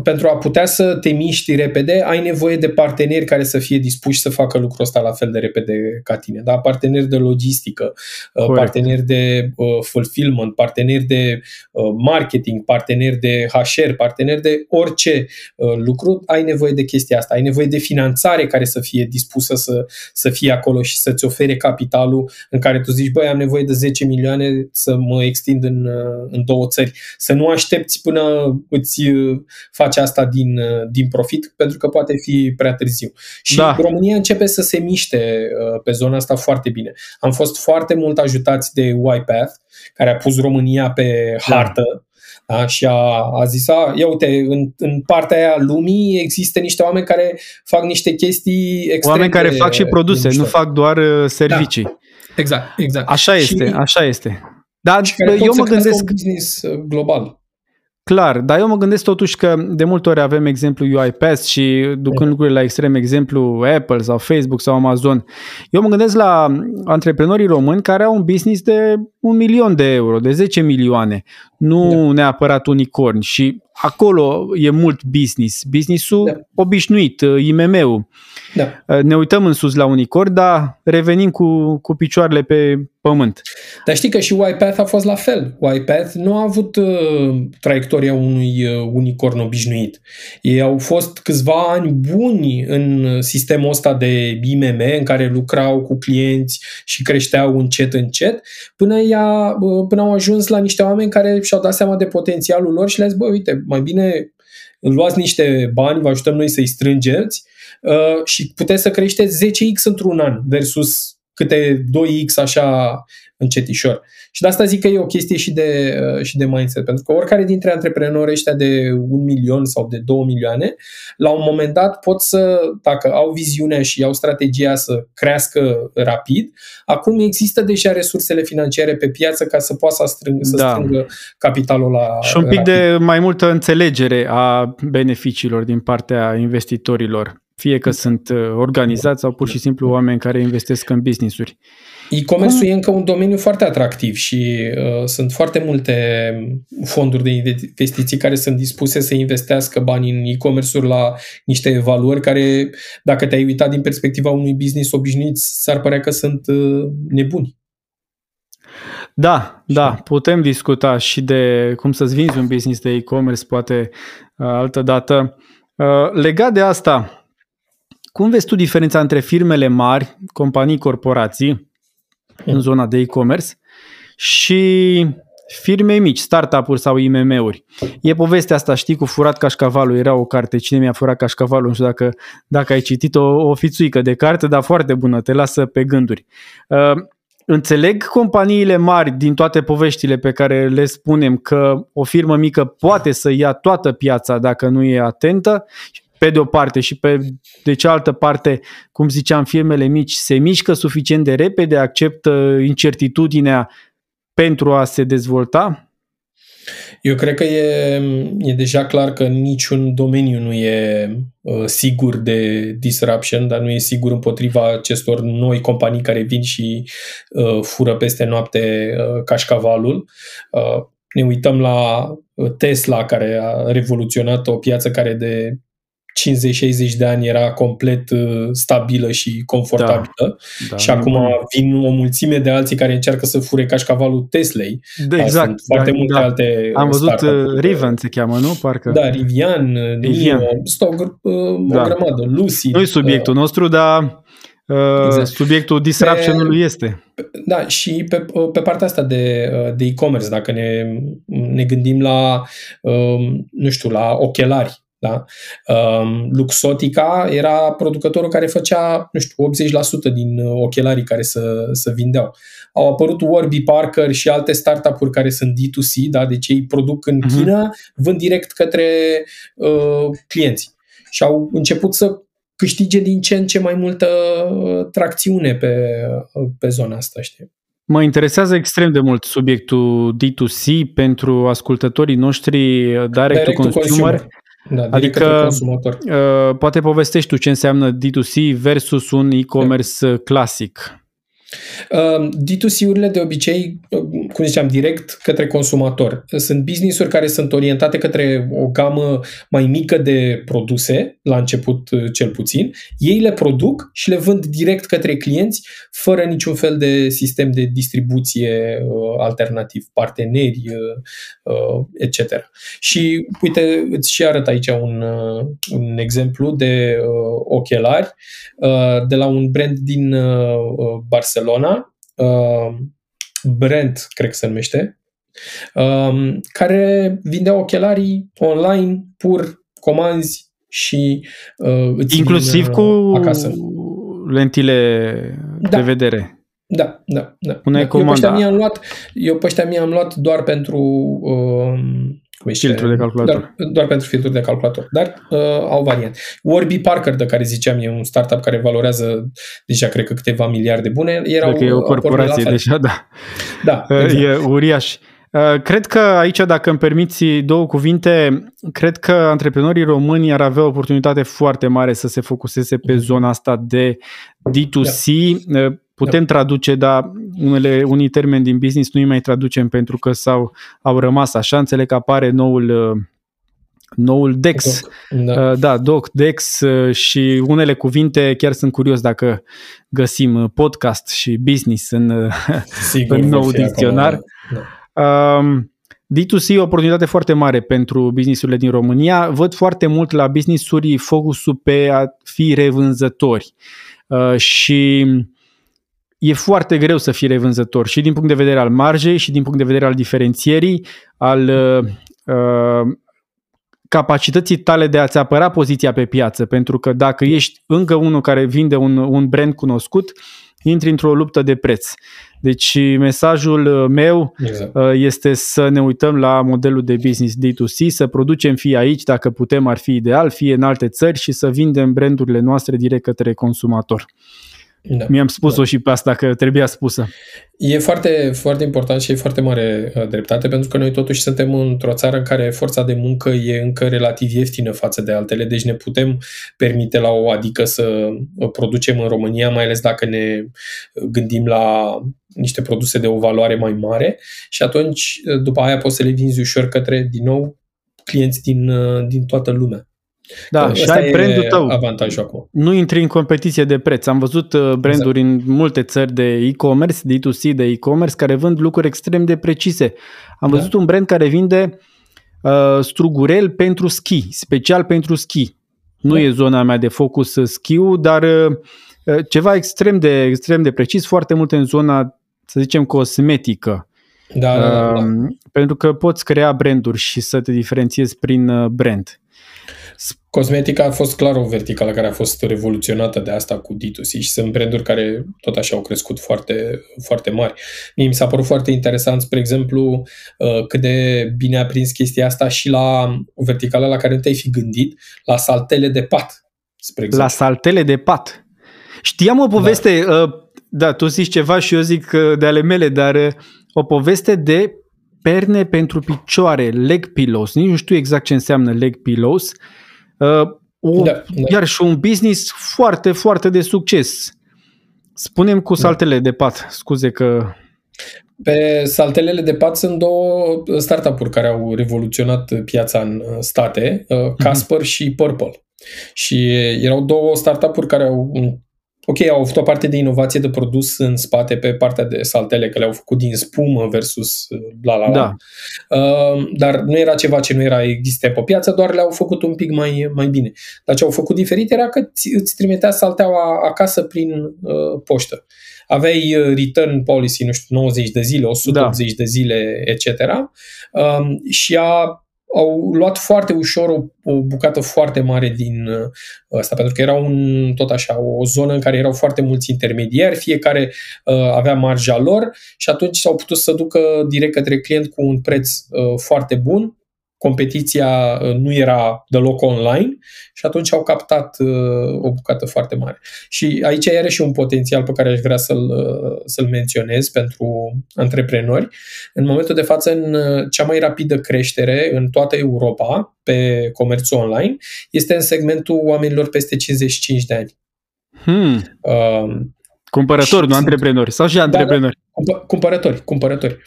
pentru a putea să te miști repede, ai nevoie de parteneri care să fie dispuși să facă lucrul ăsta la fel de repede ca tine. Da? Parteneri de logistică, corect, parteneri de uh, fulfillment, parteneri de uh, marketing, parteneri de H R, parteneri de orice uh, lucru, ai nevoie de chestia asta. Ai nevoie de finanțare care să fie dispusă să, să fie acolo și să-ți ofere capitalul în care tu zici, băi, am nevoie de zece milioane să mă extind în, în două țări. Să nu aștepți până îți uh, faci asta din, din profit, pentru că poate fi prea târziu. Și da. România începe să se miște pe zona asta foarte bine. Am fost foarte mult ajutați de UiPath, care a pus România pe hartă. Da, și a, a zis, a, ia uite, în, în partea aia lumii există niște oameni care fac niște chestii extreme. Oameni care fac și produse, nu fac doar servicii. Da. Exact, exact. Așa este, și, așa este. Dar eu mă gândesc un business global. Clar, dar eu mă gândesc totuși că de multe ori avem exemplu UiPath și ducând lucrurile la extrem, exemplu Apple sau Facebook sau Amazon. Eu mă gândesc la antreprenorii români care au un business de un milion de euro, de zece milioane, nu da. neapărat unicorn, și acolo e mult business, business-ul da. obișnuit, I M M-ul. Da. Ne uităm în sus la unicorn, dar revenim cu, cu picioarele pe pământ. Dar știi că și UiPath a fost la fel. UiPath nu a avut uh, traiectoria unui uh, unicorn obișnuit. Ei au fost câțiva ani buni în sistemul ăsta de I M M, în care lucrau cu clienți și creșteau încet, încet, până, ea, uh, până au ajuns la niște oameni care și-au dat seama de potențialul lor și le-au zis, bă, uite, mai bine luați niște bani, vă ajutăm noi să-i strângeți uh, și puteți să creșteți zece x într-un an versus câte doi x așa încetișor. Și de asta zic că e o chestie și de, și de mindset, pentru că oricare dintre antreprenori ăștia de un milion sau de două milioane, la un moment dat pot să, dacă au viziunea și au strategia să crească rapid, acum există deja resursele financiare pe piață ca să poată să strângă, să da. strângă capitalul la și un pic rapid. De mai multă înțelegere a beneficiilor din partea investitorilor. Fie că sunt organizați sau pur și simplu oameni care investesc în business-uri. E-commerce-ul e încă un domeniu foarte atractiv și uh, sunt foarte multe fonduri de investiții care sunt dispuse să investească bani în e-commerce-uri la niște valori care, dacă te-ai uitat din perspectiva unui business obișnuit, s-ar părea că sunt uh, nebuni. Da, da, putem discuta și de cum să-ți vinzi un business de e-commerce, poate uh, altă dată. Uh, legat de asta, cum vezi tu diferența între firmele mari, companii, corporații în zona de e-commerce și firme mici, startup-uri sau I M M-uri? E povestea asta, știi, cu furat cașcavalul, era o carte, cine mi-a furat cașcavalul, nu știu dacă, dacă ai citit o, o fițuică de carte, dar foarte bună, te lasă pe gânduri. Uh, Înțeleg companiile mari din toate poveștile pe care le spunem că o firmă mică poate să ia toată piața dacă nu e atentă, pe de o parte, și pe de cealaltă parte, cum ziceam, firmele mici se mișcă suficient de repede, acceptă incertitudinea pentru a se dezvolta? Eu cred că e, e deja clar că niciun domeniu nu e uh, sigur de disruption, dar nu e sigur împotriva acestor noi companii care vin și uh, fură peste noapte uh, cașcavalul. Uh, ne uităm la Tesla, care a revoluționat o piață care de cincizeci șaizeci de ani era complet stabilă și confortabilă, da, da, și acum vin o mulțime de alții care încearcă să fure cașcavalul Teslei. Da, exact. Sunt foarte da, multe da. alte. Am văzut Rivian se cheamă, nu? Parcă. Da, Rivian, Rivian. Stog, da. o grămadă, Lucy. Nu-i subiectul uh, nostru, dar uh, exact. subiectul disruption-ului pe, este. Da, și pe, pe partea asta de, de e-commerce, dacă ne, ne gândim la, um, nu știu, la ochelari. Da. Um, Luxottica era producătorul care făcea, nu știu, optzeci la sută din ochelarii care să, să vindeau. Au apărut Warby Parker și alte startup-uri care sunt D to C, da? Deci ei produc în uh-huh. China, vând direct către uh, clienți. Și au început să câștige din ce în ce mai multă tracțiune pe, pe zona asta, știi? Mă interesează extrem de mult subiectul D to C pentru ascultătorii noștri, direct to consumer. Da, adică uh, poate povestești tu ce înseamnă D to C versus un e-commerce clasic. D doi C-urile de obicei, cum ziceam, direct către consumator. Sunt business-uri care sunt orientate către o gamă mai mică de produse, la început cel puțin. Ei le produc și le vând direct către clienți, fără niciun fel de sistem de distribuție alternativ, parteneri, et cetera. Și uite, îți și arăt aici un, un exemplu de ochelari de la un brand din Barcelona, Brand, cred că se numește, care vindea ochelarii online, pur, comanzi și îți inclusiv cu acasă. Lentile da. de vedere. Da, da, da. da. Eu pe ăștia mi-am luat, eu pe ăștia mi-am luat doar pentru um, filtrul de calculator. Doar, doar pentru filtrul de calculator, dar uh, au variante. Warby Parker, de care ziceam, e un startup care valorează deja, cred că, câteva miliarde bune. Erau, că e o corporație deja, da. Da, exact. E uriaș. Cred că aici, dacă îmi permiți două cuvinte, cred că antreprenorii români ar avea o oportunitate foarte mare să se focuseze pe zona asta de D doi C. Da. Putem traduce, dar unele, unii termeni din business nu-i mai traducem pentru că s-au, au rămas așa. Înțeleg că apare noul, noul D E X. Doc, da. da, Doc, D E X și unele cuvinte, chiar sunt curios dacă găsim podcast și business în, sigur, în nou dicționar. D doi C, o oportunitate foarte mare pentru businessurile din România. Văd foarte mult la businessuri focusul pe a fi revânzători uh, și e foarte greu să fii revânzător și din punct de vedere al marjei și din punct de vedere al diferențierii, al uh, capacității tale de a-ți apăra poziția pe piață, pentru că dacă ești încă unul care vinde un, un brand cunoscut, intri într-o luptă de preț. Deci mesajul meu exact. este să ne uităm la modelul de business D doi C, să producem fie aici, dacă putem ar fi ideal, fie în alte țări și să vindem brandurile noastre direct către consumator. Da, Mi-am spus-o da. și pe asta, că trebuia spusă. E foarte, foarte important și e foarte mare dreptate, pentru că noi totuși suntem într-o țară în care forța de muncă e încă relativ ieftină față de altele, deci ne putem permite la o adică să producem în România, mai ales dacă ne gândim la niște produse de o valoare mai mare și atunci după aia poți să le vinzi ușor către, din nou, clienți din, din toată lumea. Da, și ai brandul tău. Avantajul acum. Nu intri în competiție de preț. Am văzut branduri exact. în multe țări de e-commerce, D doi C de e-commerce, care vând lucruri extrem de precise. Am da. văzut un brand care vinde uh, strugurel pentru schi, special pentru schi. Nu da. e zona mea de focus schiul, dar uh, ceva extrem de, extrem de precis, foarte mult în zona, să zicem, cosmetică. Da, uh, da, da. Pentru că poți crea branduri și să te diferențiezi prin brand. Cosmetica a fost clar o verticală care a fost revoluționată de asta cu D doi C și sunt branduri care tot așa au crescut foarte, foarte mari. Mie mi s-a părut foarte interesant, spre exemplu, cât de bine a prins chestia asta și la o verticală la care nu te-ai fi gândit, la saltele de pat, spre exemplu. La saltele de pat. Știam o poveste, da, da tu zici ceva și eu zic de ale mele, dar o poveste de perne pentru picioare, leg pillows. Nici nu știu exact ce înseamnă leg pillows. Uh, o, da, da. Iar și un business foarte, foarte de succes. Spune-mi cu saltele da. de pat. Scuze că... Pe saltelele de pat sunt două startup-uri care au revoluționat piața în state, uh, Casper mm-hmm. și Purple. Și erau două startup-uri care au... Ok, au avut o parte de inovație de produs în spate pe partea de saltele, că le-au făcut din spumă versus bla bla bla. Da. Uh, dar nu era ceva ce nu era existent pe piață, doar le-au făcut un pic mai, mai bine. Dar ce au făcut diferit era că îți trimitea salteaua acasă prin uh, poștă. Aveai return policy, nu știu, nouăzeci de zile, o sută optzeci da. de zile, et cetera. Uh, și a... au luat foarte ușor o, o bucată foarte mare din ăsta, pentru că era un, tot așa, o zonă în care erau foarte mulți intermediari, fiecare uh, avea marja lor și atunci s-au putut să ducă direct către client cu un preț uh, foarte bun. Competiția uh, nu era deloc online și atunci au captat uh, o bucată foarte mare. Și aici are și un potențial pe care aș vrea să-l, uh, să-l menționez pentru antreprenori. În momentul de față, în uh, cea mai rapidă creștere în toată Europa pe comerțul online este în segmentul oamenilor peste cincizeci și cinci de ani. Hmm. Uh, Cumpărători, nu antreprenori. Sau și antreprenori. Da, da, cumpărători, cumpărători.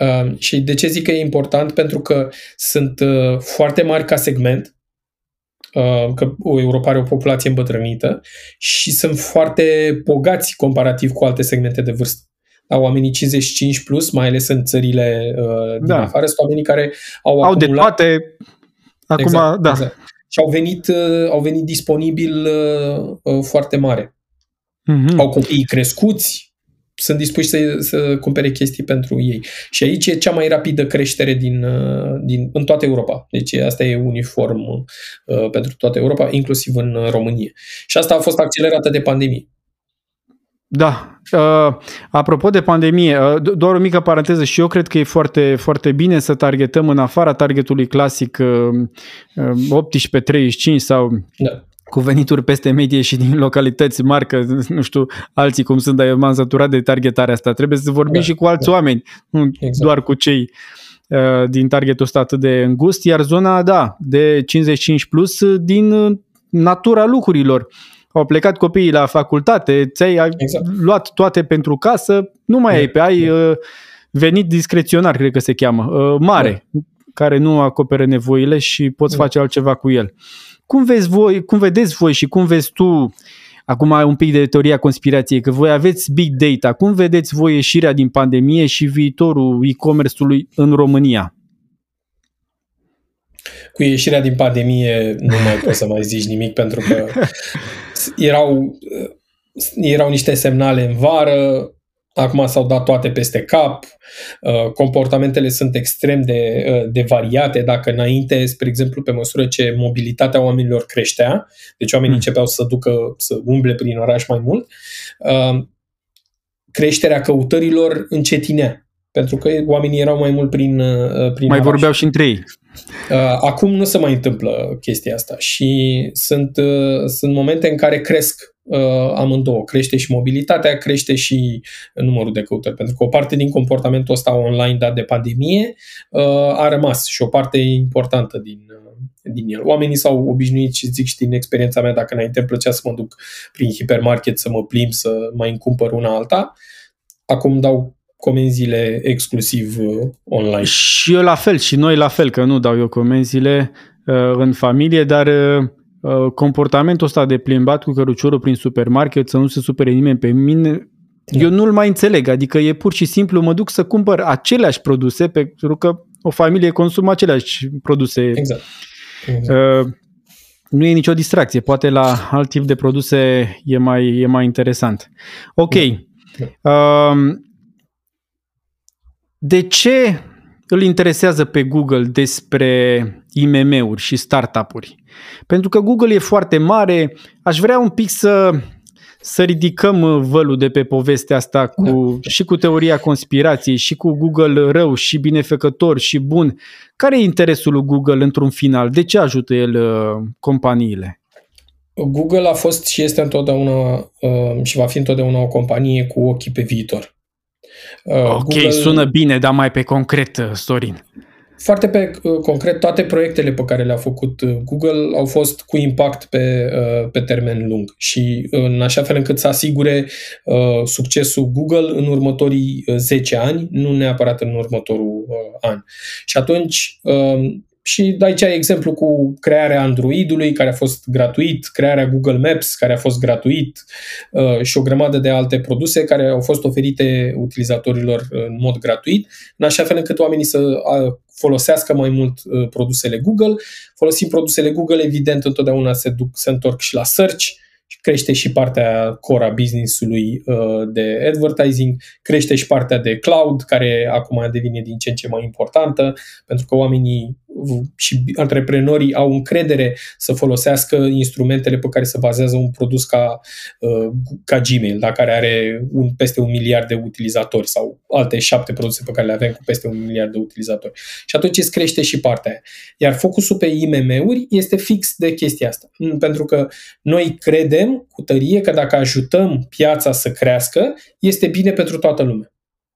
Uh, și de ce zic că e important? Pentru că sunt uh, foarte mari ca segment, uh, că Europa are o populație îmbătrânită și sunt foarte bogați comparativ cu alte segmente de vârstă. Au oamenii cincizeci și cinci plus, mai ales în țările uh, din da. afară, sunt oamenii care au, au acumulat... de toate. Acum, exact, da. Exact. Și au venit, uh, au venit disponibil uh, foarte mare. Mm-hmm. Au copiii crescuți, sunt dispuși să, să cumpere chestii pentru ei. Și aici e cea mai rapidă creștere din, din, în toată Europa. Deci asta e uniform uh, pentru toată Europa, inclusiv în România. Și asta a fost accelerată de pandemie. Da. Uh, apropo de pandemie, uh, doar o mică paranteză, și eu cred că e foarte, foarte bine să targetăm în afara targetului clasic uh, optsprezece treizeci și cinci sau... Da. Cu venituri peste medie și din localități mari, că nu știu alții cum sunt, dar eu m-am săturat de targetarea asta. Trebuie să vorbim da, și cu alți da. oameni, nu exact. doar cu cei uh, din targetul ăsta atât de îngust, iar zona, da, de cincizeci și cinci plus, din natura lucrurilor. Au plecat copiii la facultate, ți-ai exact. luat toate pentru casă, nu mai da, ai pe ai da. uh, venit discreționar, cred că se cheamă, uh, mare, da. care nu acoperă nevoile și poți da. face altceva cu el. Cum vezi voi, cum vedeți voi și cum vezi tu, acum un pic de teoria conspirației, că voi aveți big data, cum vedeți voi ieșirea din pandemie și viitorul e-commerce-ului în România? Cu ieșirea din pandemie nu mai pot să mai zici nimic, pentru că erau, erau niște semnale în vară, acum s-au dat toate peste cap, comportamentele sunt extrem de, de variate. Dacă înainte, spre exemplu, pe măsură ce mobilitatea oamenilor creștea, deci oamenii mm. începeau să ducă, să umble prin oraș mai mult, creșterea căutărilor încetinea, pentru că oamenii erau mai mult prin, prin Mai oraș. vorbeau și între ei. Acum nu se mai întâmplă chestia asta și sunt, sunt momente în care cresc amândouă. Crește și mobilitatea, crește și numărul de căutări, pentru că o parte din comportamentul ăsta online dat de pandemie a rămas și o parte importantă din, din el. Oamenii s-au obișnuit și zic și din experiența mea, dacă înainte îmi plăcea să mă duc prin hipermarket să mă plimb, să mai îmi cumpăr una alta, acum dau comenzile exclusiv online. Și eu la fel, și noi la fel, că nu dau eu comenzile în familie, dar comportamentul ăsta de plimbat cu căruciorul prin supermarket, să nu se supere nimeni pe mine, da. eu nu-l mai înțeleg. Adică e pur și simplu, mă duc să cumpăr aceleași produse, pentru că o familie consumă aceleași produse. Exact. exact. Uh, nu e nicio distracție. Poate la alt tip de produse e mai, e mai interesant. Ok. Uh, de ce îl interesează pe Google despre I M M-uri și startup-uri? Pentru că Google e foarte mare. Aș vrea un pic să, să ridicăm vălul de pe povestea asta cu, da. și cu teoria conspirației și cu Google rău și binefăcător și bun. Care e interesul lui Google într-un final? De ce ajută el uh, companiile? Google a fost și este întotdeauna uh, și va fi întotdeauna o companie cu ochii pe viitor. Uh, ok, Google... sună bine, dar mai pe concret, Sorin. Foarte pe concret, toate proiectele pe care le-a făcut Google au fost cu impact pe, pe termen lung și în așa fel încât să asigure succesul Google în următorii zece ani, nu neapărat în următorul an. Și atunci, și aici ai exemplu cu crearea Android-ului, care a fost gratuit, crearea Google Maps, care a fost gratuit și o grămadă de alte produse care au fost oferite utilizatorilor în mod gratuit, în așa fel încât oamenii să folosească mai mult uh, produsele Google. Folosind produsele Google, evident, întotdeauna se, duc, se întorc și la search, crește și partea core a business-ului uh, de advertising, crește și partea de cloud, care acum devine din ce în ce mai importantă, pentru că oamenii și antreprenorii au încredere să folosească instrumentele pe care se bazează un produs ca, uh, ca Gmail, da, care are un, peste un miliard de utilizatori, sau alte șapte produse pe care le avem cu peste un miliard de utilizatori. Și atunci îți crește și partea aia. Iar focusul pe I M M-uri este fix de chestia asta. Pentru că noi credem cu tărie că dacă ajutăm piața să crească, este bine pentru toată lumea.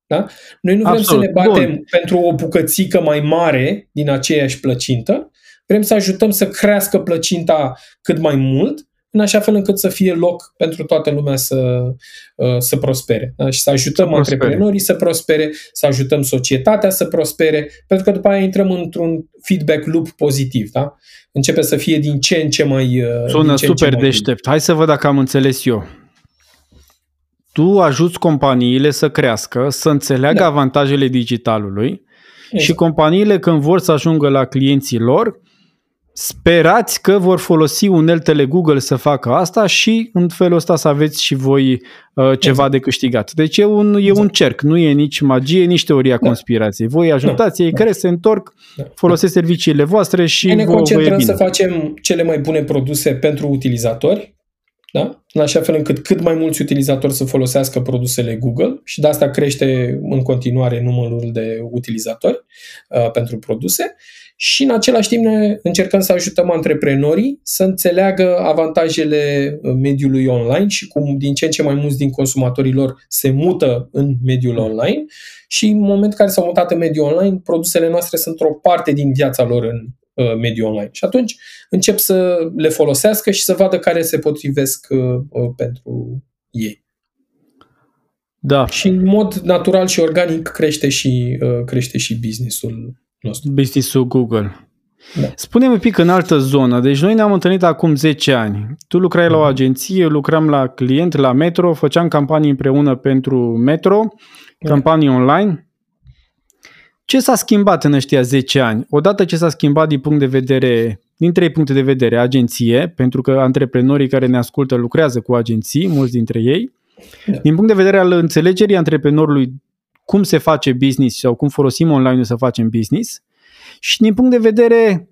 Da? Noi nu vrem Absolut. să ne batem Bun. pentru o bucățică mai mare din aceeași plăcintă, vrem să ajutăm să crească plăcinta cât mai mult în așa fel încât să fie loc pentru toată lumea să, să prospere. Da? Și să ajutăm prospere. Antreprenorii să prospere, să ajutăm societatea să prospere, pentru că după aia intrăm într-un feedback loop pozitiv. Da? Începe să fie din ce în ce mai... Sună ce super ce mai deștept. Mai... Hai să văd dacă am înțeles eu. Tu ajuți companiile să crească, să înțeleagă da. avantajele digitalului exact. Și companiile când vor să ajungă la clienții lor, sperați că vor folosi uneltele Google să facă asta și în felul ăsta să aveți și voi uh, ceva exact. de câștigat. Deci e un, e exact. un cerc, nu e nici magie, nici teoria da. conspirației. Voi ajutați, da. ei da. cresc, se întorc, da. folosesc da. serviciile voastre și vă, vă e bine. Ne concentrăm să facem cele mai bune produse pentru utilizatori, da? În așa fel încât cât mai mulți utilizatori să folosească produsele Google și de asta crește în continuare numărul de utilizatori uh, pentru produse. Și în același timp ne încercăm să ajutăm antreprenorii să înțeleagă avantajele mediului online și cum din ce în ce mai mulți din consumatorii lor se mută în mediul online și în momentul în care s-au mutat în mediul online, produsele noastre sunt o parte din viața lor în uh, mediul online. Și atunci încep să le folosească și să vadă care se potrivesc uh, pentru ei. Da. Și în mod natural și organic crește și, uh, crește și business-ul. Business-ul Google. Da. Spune-mi un pic în altă zonă. Deci noi ne-am întâlnit acum zece ani. Tu lucrai la o agenție, eu lucram la client, la Metro, făceam campanii împreună pentru Metro, campanii online. Ce s-a schimbat în ăștia zece ani? Odată ce s-a schimbat din punct de vedere, din trei puncte de vedere, agenție, pentru că antreprenorii care ne ascultă lucrează cu agenții, mulți dintre ei. Da. Din punct de vedere al înțelegerii antreprenorului cum se face business sau cum folosim online-ul să facem business și din punct de vedere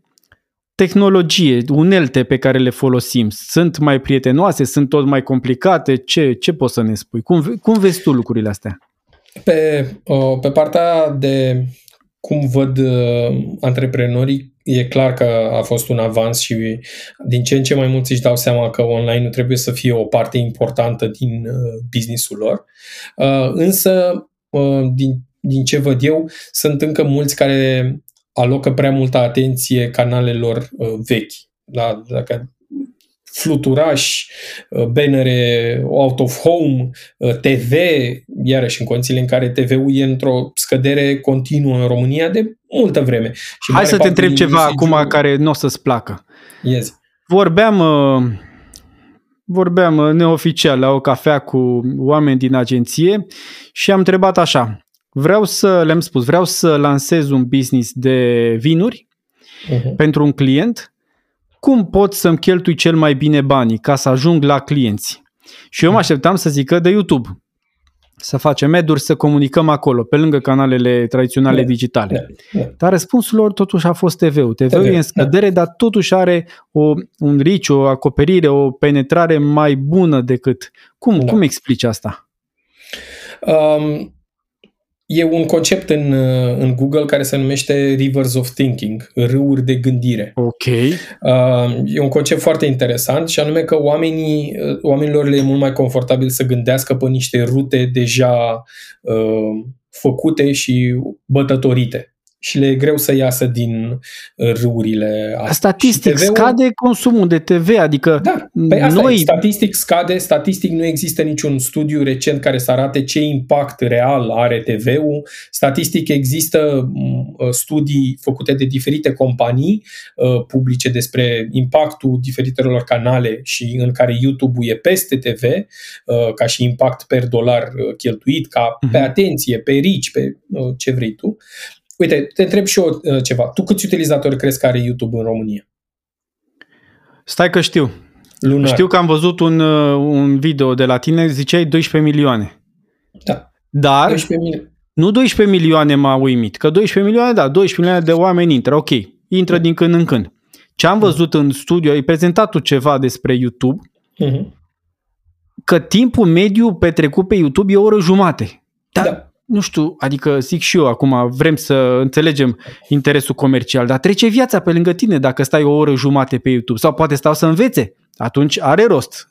tehnologie, unelte pe care le folosim, sunt mai prietenoase, sunt tot mai complicate, ce, ce poți să ne spui? Cum, cum vezi tu lucrurile astea? Pe, pe partea de cum văd antreprenorii, e clar că a fost un avans și din ce în ce mai mulți își dau seama că online-ul trebuie să fie o parte importantă din business-ul lor, însă Din, din ce văd eu, sunt încă mulți care alocă prea multă atenție canalelor uh, vechi. Da? Dacă fluturași, uh, bannere out of home, uh, T V, iarăși în condițiile în care T V-ul e într-o scădere continuă în România de multă vreme. Și hai să te întreb ceva acum zi... care nu o să-ți placă. Yes. Vorbeam... Uh... Vorbeam neoficial la o cafea cu oameni din agenție și am întrebat așa, vreau să, le-am spus, vreau să lansez un business de vinuri uh-huh. pentru un client, cum pot să-mi cheltui cel mai bine banii ca să ajung la clienți? Și eu mă așteptam să zică de YouTube, să facem ad-uri, să comunicăm acolo, pe lângă canalele tradiționale yeah. digitale. Yeah. Dar răspunsul lor totuși a fost T V-ul. T V-ul T V. E în scădere, yeah. dar totuși are o, un reach, o acoperire, o penetrare mai bună decât... Cum, yeah. cum explici asta? Um, e un concept în, în Google care se numește Rivers of Thinking, râuri de gândire. Ok. Um, e un concept foarte interesant și anume că oamenii, oamenilor le e mult mai confortabil să gândească pe niște rute deja uh, făcute și bătătorite. Și le e greu să iasă din râurile astea. Statistic scade consumul de T V, adică da, păi asta noi... e, statistic scade, statistic nu există niciun studiu recent care să arate ce impact real are T V-ul. Statistic există studii făcute de diferite companii uh, publice despre impactul diferitelor canale și în care YouTube-ul e peste T V, uh, ca și impact per dolar cheltuit, ca mm-hmm. pe atenție, pe reach, pe uh, ce vrei tu. Uite, te întreb și eu uh, ceva. Tu câți utilizatori crezi că are YouTube în România? Stai că știu. Lunar. Știu că am văzut un, uh, un video de la tine, ziceai doisprezece milioane. Da. Dar doisprezece mil... nu doisprezece milioane m-a uimit, că doisprezece milioane, da, doisprezece milioane de oameni intră, ok, intră uh-huh. din când în când. Ce am văzut uh-huh. în studio, ai prezentat tu ceva despre YouTube, uh-huh. că timpul mediu petrecut pe YouTube e o oră jumate. Da. da. Nu știu, adică zic și eu acum, vrem să înțelegem interesul comercial, dar trece viața pe lângă tine dacă stai o oră jumate pe YouTube sau poate stau să învețe, atunci are rost.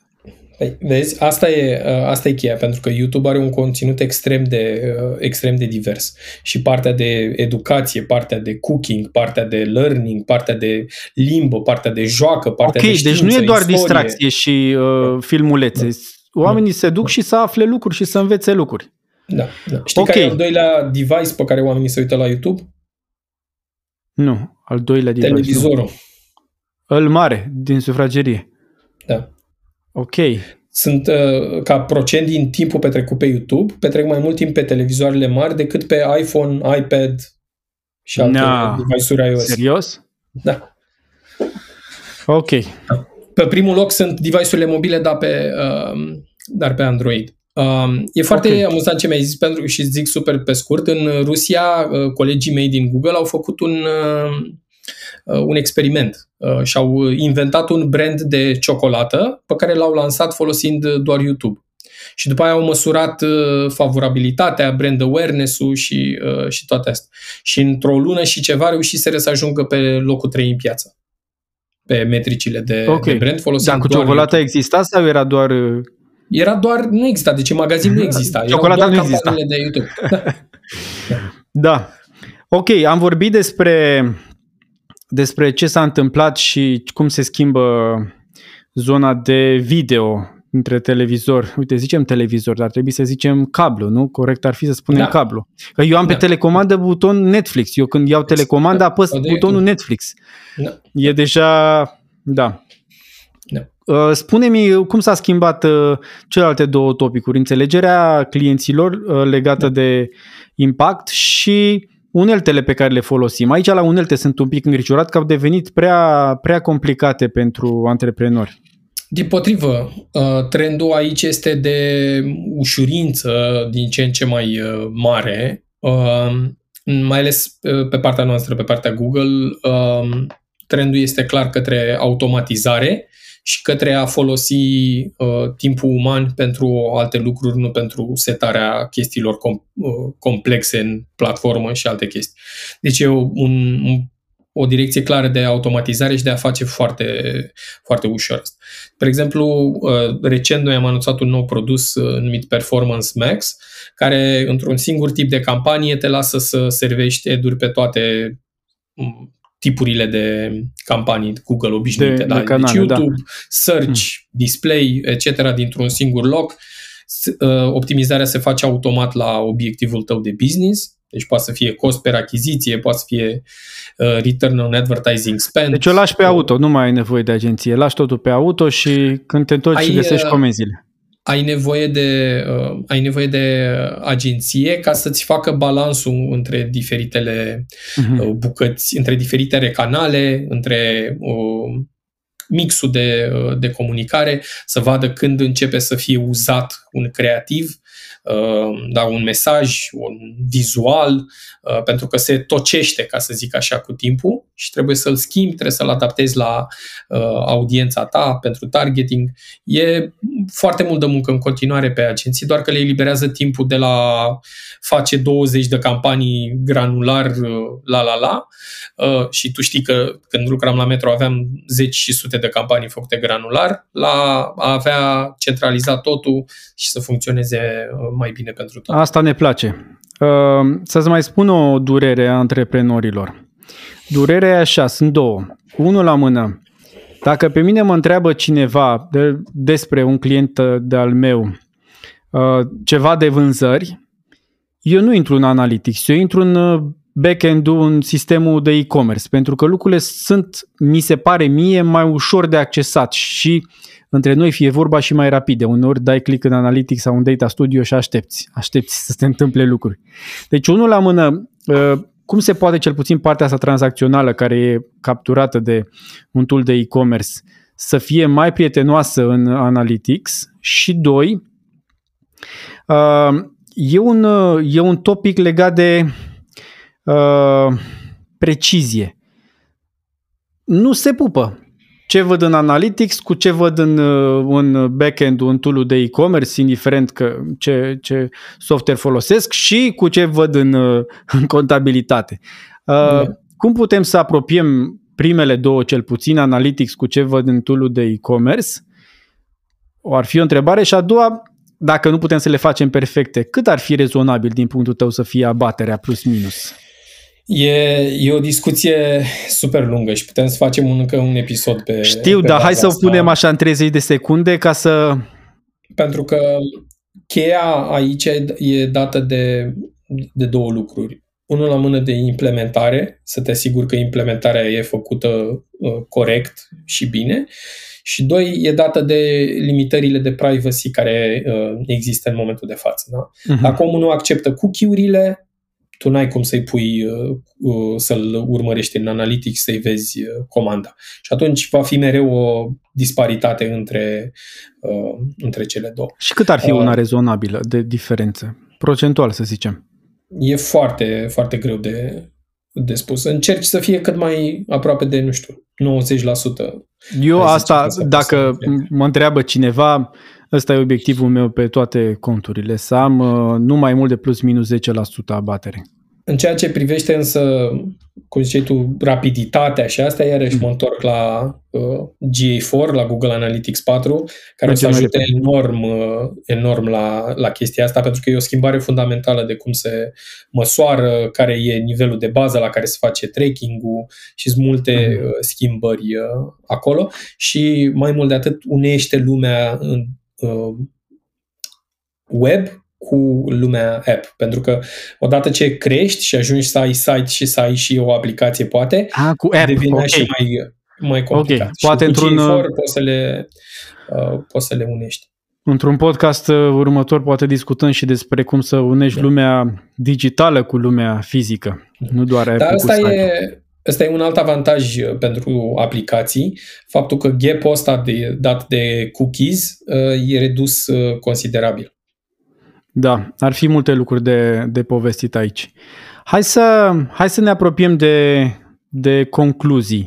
Vezi, asta e, asta e cheia, pentru că YouTube are un conținut extrem de, extrem de divers și partea de educație, partea de cooking, partea de learning, partea de limbă, partea de joacă, partea okay, de știință, deci nu e doar istorie, distracție și uh, filmulețe. Da. Oamenii da. se duc da. și să afle lucruri și să învețe lucruri. Da. da. Știi okay. care e al doilea device pe care oamenii se uită la YouTube? Nu, al doilea device. Televizorul. Îl mare, din sufragerie. Da. Ok. Sunt, uh, ca procent din timpul petrecut pe YouTube, petrec mai mult timp pe televizoarele mari decât pe iPhone, iPad și alte no. device-uri iOS. Serios? Da. Ok. Da. Pe primul loc sunt device-urile mobile, dar pe, uh, dar pe Android. Uh, e foarte okay. amuzant ce mi-ai zis pentru, și zic super pe scurt. În Rusia, uh, colegii mei din Google au făcut un... Uh, un experiment uh, și au inventat un brand de ciocolată pe care l-au lansat folosind doar YouTube. Și după aia au măsurat uh, favorabilitatea, brand awareness-ul și, uh, și toate astea. Și într-o lună și ceva reușiseră să ajungă pe locul trei în piață. Pe metricile de, okay. de brand folosind doar YouTube. Dar cu ciocolata exista sau era doar... Era doar... Nu exista, deci magazin nu exista. Ciocolata nu exista. Erau doar campaniile de YouTube. Da. Ok, am vorbit despre... despre ce s-a întâmplat și cum se schimbă zona de video între televizor. Uite, zicem televizor, dar trebuie să zicem cablu, nu? Corect ar fi să spunem da. cablu. Că eu am da. pe telecomandă buton Netflix. Eu când iau telecomanda apăs da. butonul Netflix. Da. E deja... Da. da. Spune-mi cum s-a schimbat celelalte două topicuri. Înțelegerea clienților legată da. de impact și... uneltele pe care le folosim. Aici la unelte sunt un pic îngrijorat că au devenit prea, prea complicate pentru antreprenori. Dimpotrivă, trendul aici este de ușurință din ce în ce mai mare, mai ales pe partea noastră, pe partea Google. Trendul este clar către automatizare și către a folosi timpul uman pentru alte lucruri, nu pentru setarea chestiilor complexe în platformă și alte chestii. Deci e un, o direcție clară de automatizare și de a face foarte, foarte ușor. De exemplu, recent noi am anunțat un nou produs numit Performance Max, care într-un singur tip de campanie te lasă să servești ad-uri pe toate tipurile de campanii Google obișnuite, de, da? de canale, deci YouTube, da. search, hmm. display, et cetera dintr-un singur loc. Optimizarea se face automat la obiectivul tău de business, deci poate să fie cost per achiziție, poate să fie return on advertising spend. Deci o lași pe auto, nu mai ai nevoie de agenție, lași totul pe auto și când te întorci ai, găsești comenzile. Ai nevoie de, uh, ai nevoie de agenție ca să-ți facă balansul între diferitele uh-huh. uh, bucăți, între diferitele canale, între uh, mixul de, uh, de comunicare, să vadă când începe să fie uzat un creativ, uh, da, un mesaj, un vizual, uh, pentru că se tocește, ca să zic așa, cu timpul și trebuie să-l schimbi, trebuie să-l adaptezi la uh, audiența ta pentru targeting. E foarte mult de muncă în continuare pe agenții, doar că le eliberează timpul de la face douăzeci de campanii granular, la la la, uh, și tu știi că când lucram la Metro aveam zeci și sute de campanii făcute granular, la a avea centralizat totul și să funcționeze mai bine pentru toată. Asta ne place. Uh, să-ți mai spun o durere a antreprenorilor. Durerea e așa, sunt două. Unul la mână. Dacă pe mine mă întreabă cineva de, despre un client de-al meu ceva de vânzări, eu nu intru în analytics, eu intru în back-end-ul, în sistemul de e-commerce, pentru că lucrurile sunt, mi se pare mie, mai ușor de accesat și între noi fie vorba și mai rapide. Uneori dai click în analytics sau în data studio și aștepți, aștepți să se întâmple lucruri. Deci unul la mână... Cum se poate cel puțin partea asta tranzacțională care e capturată de un tool de e-commerce să fie mai prietenoasă în Analytics? Și doi, e un, e un topic legat de precizie. Nu se pupă. Ce văd în Analytics cu ce văd în, în back-end, în tool-ul de e-commerce, indiferent că ce, ce software folosesc și cu ce văd în, în contabilitate. Uh, cum putem să apropiem primele două, cel puțin, Analytics cu ce văd în tool-ul de e-commerce, O ar fi o întrebare. Și a doua, dacă nu putem să le facem perfecte, cât ar fi rezonabil din punctul tău să fie abaterea plus minus? E, e o discuție super lungă și putem să facem încă un episod pe... Știu, pe dar hai să o punem așa în treizeci de secunde ca să... Pentru că cheia aici e dată de, de două lucruri. Unul la mână de implementare, să te asiguri că implementarea e făcută uh, corect și bine. Și doi, e dată de limitările de privacy care uh, există în momentul de față. Da? Uh-huh. Dacă omul nu acceptă cookie-urile, tu n-ai cum să-i pui, să-l urmărești în Analytics, să-i vezi comanda. Și atunci va fi mereu o disparitate între, între cele două. Și cât ar fi una rezonabilă de diferență? Procentual, să zicem. E foarte, foarte greu de, de spus. Încerci să fie cât mai aproape de, nu știu, nouăzeci la sută. Eu asta, dacă mă întreabă cineva, ăsta e obiectivul meu pe toate conturile, să am uh, nu mai mult de plus minus zece la sută abatere. În ceea ce privește însă, cum ziceai tu, rapiditatea și astea, iarăși mm. mă întorc la uh, G A patru, la Google Analytics patru, care o să ajute enorm, uh, enorm la, la chestia asta, pentru că e o schimbare fundamentală de cum se măsoară, care e nivelul de bază la care se face tracking-ul și sunt multe mm. uh, schimbări uh, acolo și mai mult de atât unește lumea în web cu lumea app, pentru că odată ce crești și ajungi să ai site și să ai și o aplicație, poate ah, cu app, devine okay. și mai, mai complicat. Okay. Poate într-un poți să le uh, poți să le unești. Într-un podcast următor poate discutăm și despre cum să unești da. lumea digitală cu lumea fizică, da. nu doar app. Dar asta cu site-ul. Ăsta e un alt avantaj pentru aplicații, faptul că gap-ul ăsta de, dat de cookies e redus considerabil. Da, ar fi multe lucruri de, de povestit aici. Hai să, hai să ne apropiem de, de concluzii.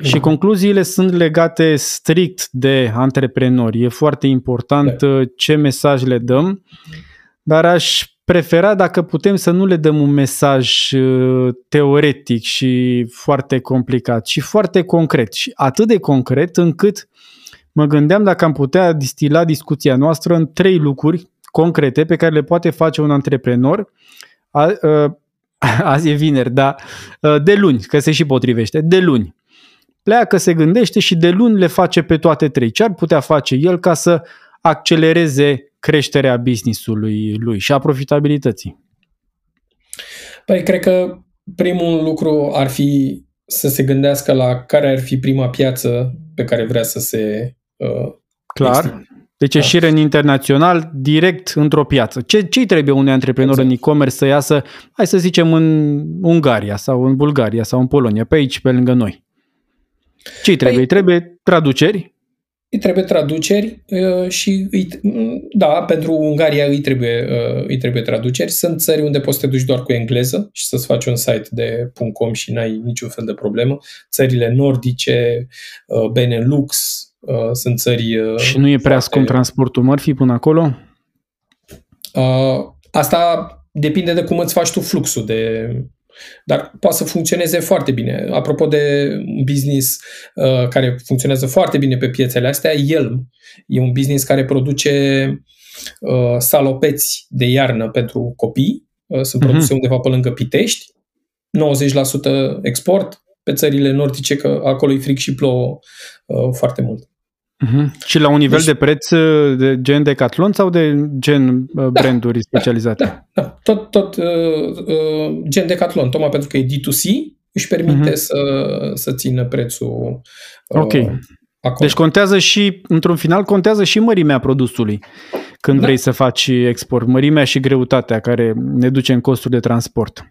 Da. Și concluziile sunt legate strict de antreprenori. E foarte important da. ce mesaj le dăm, dar aș prefera dacă putem să nu le dăm un mesaj teoretic și foarte complicat, ci foarte concret. Și atât de concret încât mă gândeam dacă am putea distila discuția noastră în trei lucruri concrete pe care le poate face un antreprenor. Azi e vineri, dar de luni, că se și potrivește, de luni. Pleacă, se gândește și de luni le face pe toate trei. Ce ar putea face el ca să accelereze creșterea business-ului lui și a profitabilității? Păi, cred că primul lucru ar fi să se gândească la care ar fi prima piață pe care vrea să se... Uh, Clar. Extinde. Deci ieșire da. în internațional, direct într-o piață. Ce îi trebuie unui antreprenor exact. în e-commerce să iasă, hai să zicem, în Ungaria sau în Bulgaria sau în Polonia, pe aici, pe lângă noi? Ce îi trebuie? Păi... trebuie traduceri? Îi trebuie traduceri și, îi, da, pentru Ungaria îi trebuie, îi trebuie traduceri. Sunt țări unde poți să te duci doar cu engleză și să-ți faci un site de .com și n-ai niciun fel de problemă. Țările nordice, Benelux, sunt țări... Și nu e prea foarte... scump transportul mărfii până acolo? Asta depinde de cum îți faci tu fluxul de... Dar poate să funcționeze foarte bine. Apropo de un business uh, care funcționează foarte bine pe piețele astea, el e un business care produce uh, salopeți de iarnă pentru copii. Uh, sunt uh-huh. produse undeva pe lângă Pitești. nouăzeci la sută export pe țările nordice, că acolo e frig și plouă uh, foarte mult. Uh-huh. Și la un nivel deci, de preț de gen Decathlon sau de gen uh, da, branduri da, specializate? Da, da. Tot, tot uh, uh, gen Decathlon, tocmai pentru că e D two C, își permite uh-huh. să, să țină prețul uh, okay. acolo. Deci contează și, într-un final, contează și mărimea produsului când da. vrei să faci export. Mărimea și greutatea care ne duce în costul de transport.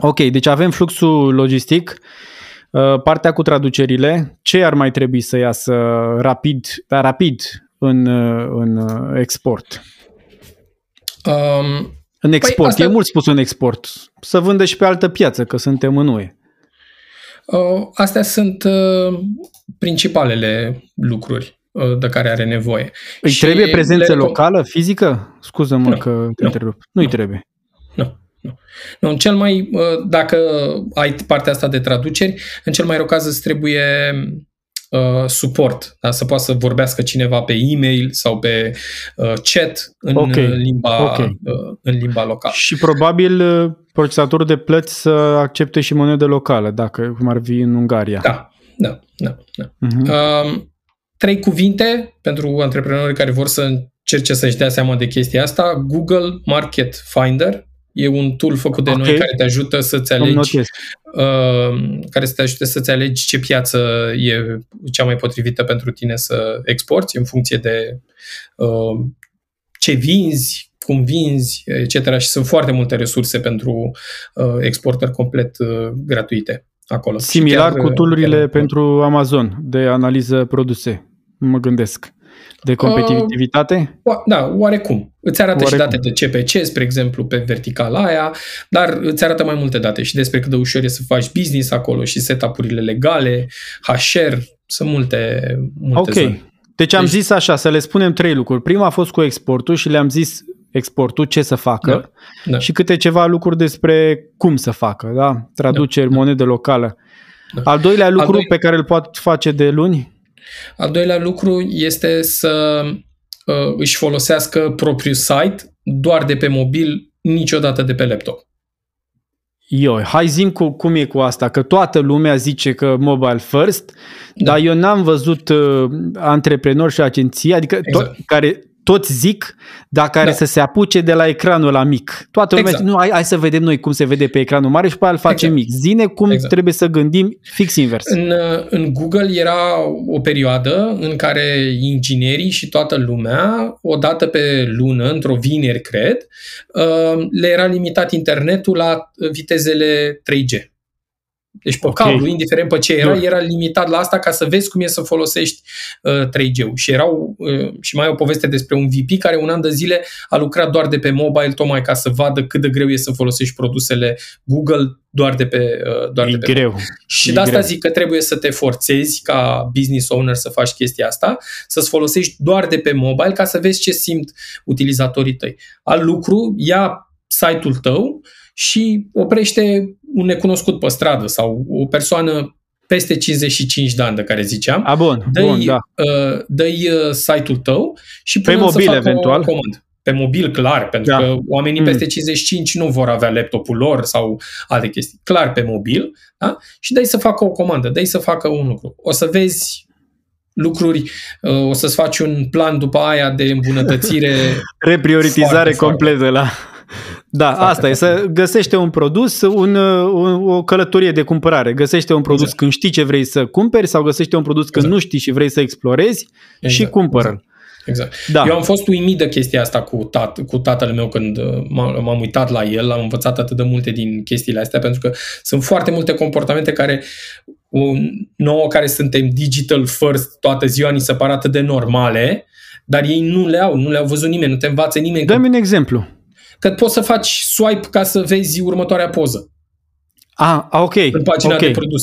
Da. Ok, deci avem fluxul logistic. Partea cu traducerile, ce ar mai trebui să iasă rapid, dar rapid în, în export? Um, în export, păi asta... e mult spus în export. Să vândă și pe altă piață, că suntem în U E. Uh, astea sunt uh, principalele lucruri uh, de care are nevoie. Îi și trebuie prezență le... locală, fizică? Scuză-mă no, că te no, întrerup. Nu-i no, trebuie. Nu. No. În cel mai, dacă ai partea asta de traduceri, în cel mai rău caz îți trebuie uh, suport, da? Să poată să vorbească cineva pe e-mail sau pe uh, chat în, okay. limba, okay. Uh, în limba locală. Și probabil procesatorul de plăți să accepte și monedă locală, dacă cum ar fi în Ungaria. Da, da, da. da. Uh-huh. Uh, trei cuvinte pentru antreprenorii care vor să încerce să-și dea seama de chestia asta. Google Market Finder. E un tool făcut de okay. noi care te ajută să-ți alegi uh, care să te ajute să-ți alegi ce piață e cea mai potrivită pentru tine să exporți în funcție de uh, ce vinzi, cum vinzi, et cetera. Și sunt foarte multe resurse pentru uh, exportări complet uh, gratuite acolo. Similar chiar, cu tool-urile chiar... pentru Amazon de analiză produse, mă gândesc. De competitivitate? Uh, da, oarecum. Îți arată oarecum. și date de C P C, spre exemplu, pe verticala aia, dar îți arată mai multe date și despre cât de ușor e să faci business acolo și setup-urile legale, H R, sunt multe, multe okay. zone. Deci am deci... zis așa, să le spunem trei lucruri. Prima a fost cu exportul și le-am zis exportul, ce să facă da. Da. și câte ceva lucruri despre cum să facă, da? Traduceri, da. monedă locală. Da. Al doilea lucru Al doilea... pe care îl poate face de luni? Al doilea lucru este să uh, își folosească propriul site doar de pe mobil, niciodată de pe laptop. Eu, hai zi-mi cu, cum e cu asta, că toată lumea zice că mobile first, da. dar eu n-am văzut uh, antreprenori și agenții, adică exact. to- care toți zic, dar care da. să se apuce de la ecranul ăla mic. Toată lumea exact. zice, nu, hai, hai să vedem noi cum se vede pe ecranul mare și pe aia îl facem exact. mic. Zine cum exact. trebuie să gândim fix invers. În, în Google era o perioadă în care inginerii și toată lumea, odată pe lună, într-o vineri, cred, le era limitat internetul la vitezele trei G. Deci pe okay. cablu, indiferent pe ce era, da. era limitat la asta ca să vezi cum e să folosești uh, trei G-ul. Și erau uh, și mai o poveste despre un V P care un an de zile a lucrat doar de pe mobile, tocmai ca să vadă cât de greu e să folosești produsele Google doar de pe, uh, doar de pe greu. mobile. Și e de asta greu. zic că trebuie să te forțezi ca business owner să faci chestia asta, să-ți folosești doar de pe mobile ca să vezi ce simt utilizatorii tăi. Al lucru, ia site-ul tău și oprește un necunoscut pe stradă sau o persoană peste cincizeci și cinci de ani de care ziceam. A, bun, dă-i, bun, da. uh, dă-i site-ul tău și pe mobil eventual. Comandă. Pe mobil, clar, pentru da. că oamenii mm. peste cincizeci și cinci nu vor avea laptopul lor sau alte chestii. Clar, pe mobil. Da? Și dă-i să facă o comandă, dă-i să facă un lucru. O să vezi lucruri, uh, o să-ți faci un plan după aia de îmbunătățire. Reprioritizare completă la... Da, foarte asta foarte e, să găsește un produs, un, un, o călătorie de cumpărare. Găsește un produs exact. când știi ce vrei să cumperi sau găsește un produs când exact. nu știi și vrei să explorezi exact. și cumpără-l. Exact. Exact. Da. Eu am fost uimit de chestia asta cu, tat, cu tatăl meu când m-am uitat la el, am învățat atât de multe din chestiile astea, pentru că sunt foarte multe comportamente care nouă care suntem digital first toată ziua, ni se par atât de normale, dar ei nu le au, nu le-au văzut nimeni, nu te învață nimeni. Dă-mi că... un exemplu. Că poți să faci swipe ca să vezi următoarea poză. Ah, ok. În pagina okay. de produs.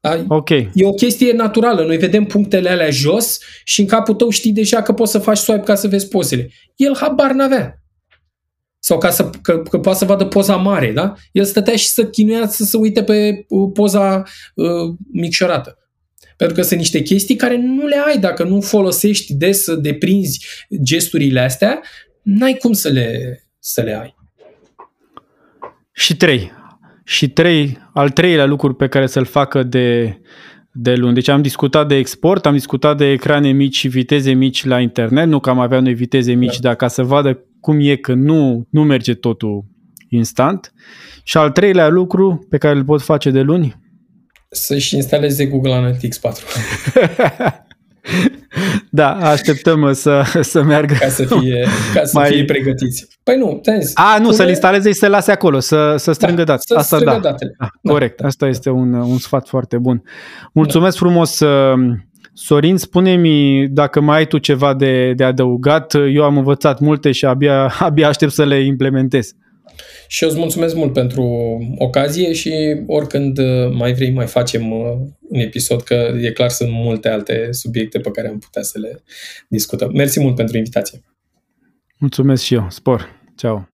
Da? Okay. E o chestie naturală. Noi vedem punctele alea jos și în capul tău știi deja că poți să faci swipe ca să vezi pozele. El habar n-avea. Sau ca să, că, că poate să vadă poza mare. Da? El stătea și să chinuia să se uite pe poza uh, micșorată. Pentru că sunt niște chestii care nu le ai. Dacă nu folosești des să deprinzi gesturile astea, n-ai cum să le... să le ai. Și trei. Și trei, al treilea lucru pe care să-l facă de, de luni. Deci am discutat de export, am discutat de ecrane mici și viteze mici la internet, nu că am avea noi viteze mici, da. dar ca să vadă cum e că nu, nu merge totul instant. Și al treilea lucru pe care îl pot face de luni? Să-și instaleze Google Analytics patru. Da, așteptăm să, să meargă. Ca să fie, ca să mai... fie pregătiți. Păi nu, tenzi. A, nu, pune... să-l instaleze și să-l lase acolo, să, să strângă da, datele. Asta, strângă da. datele. Da, da, corect, da, asta da. este un, un sfat foarte bun. Mulțumesc da. frumos, Sorin. Spune-mi dacă mai ai tu ceva de, de adăugat. Eu am învățat multe și abia, abia aștept să le implementez. Și eu îți mulțumesc mult pentru ocazie și oricând mai vrei mai facem un episod, că e clar sunt multe alte subiecte pe care am putea să le discutăm. Mersi mult pentru invitație. Mulțumesc și eu. Spor. Ceau.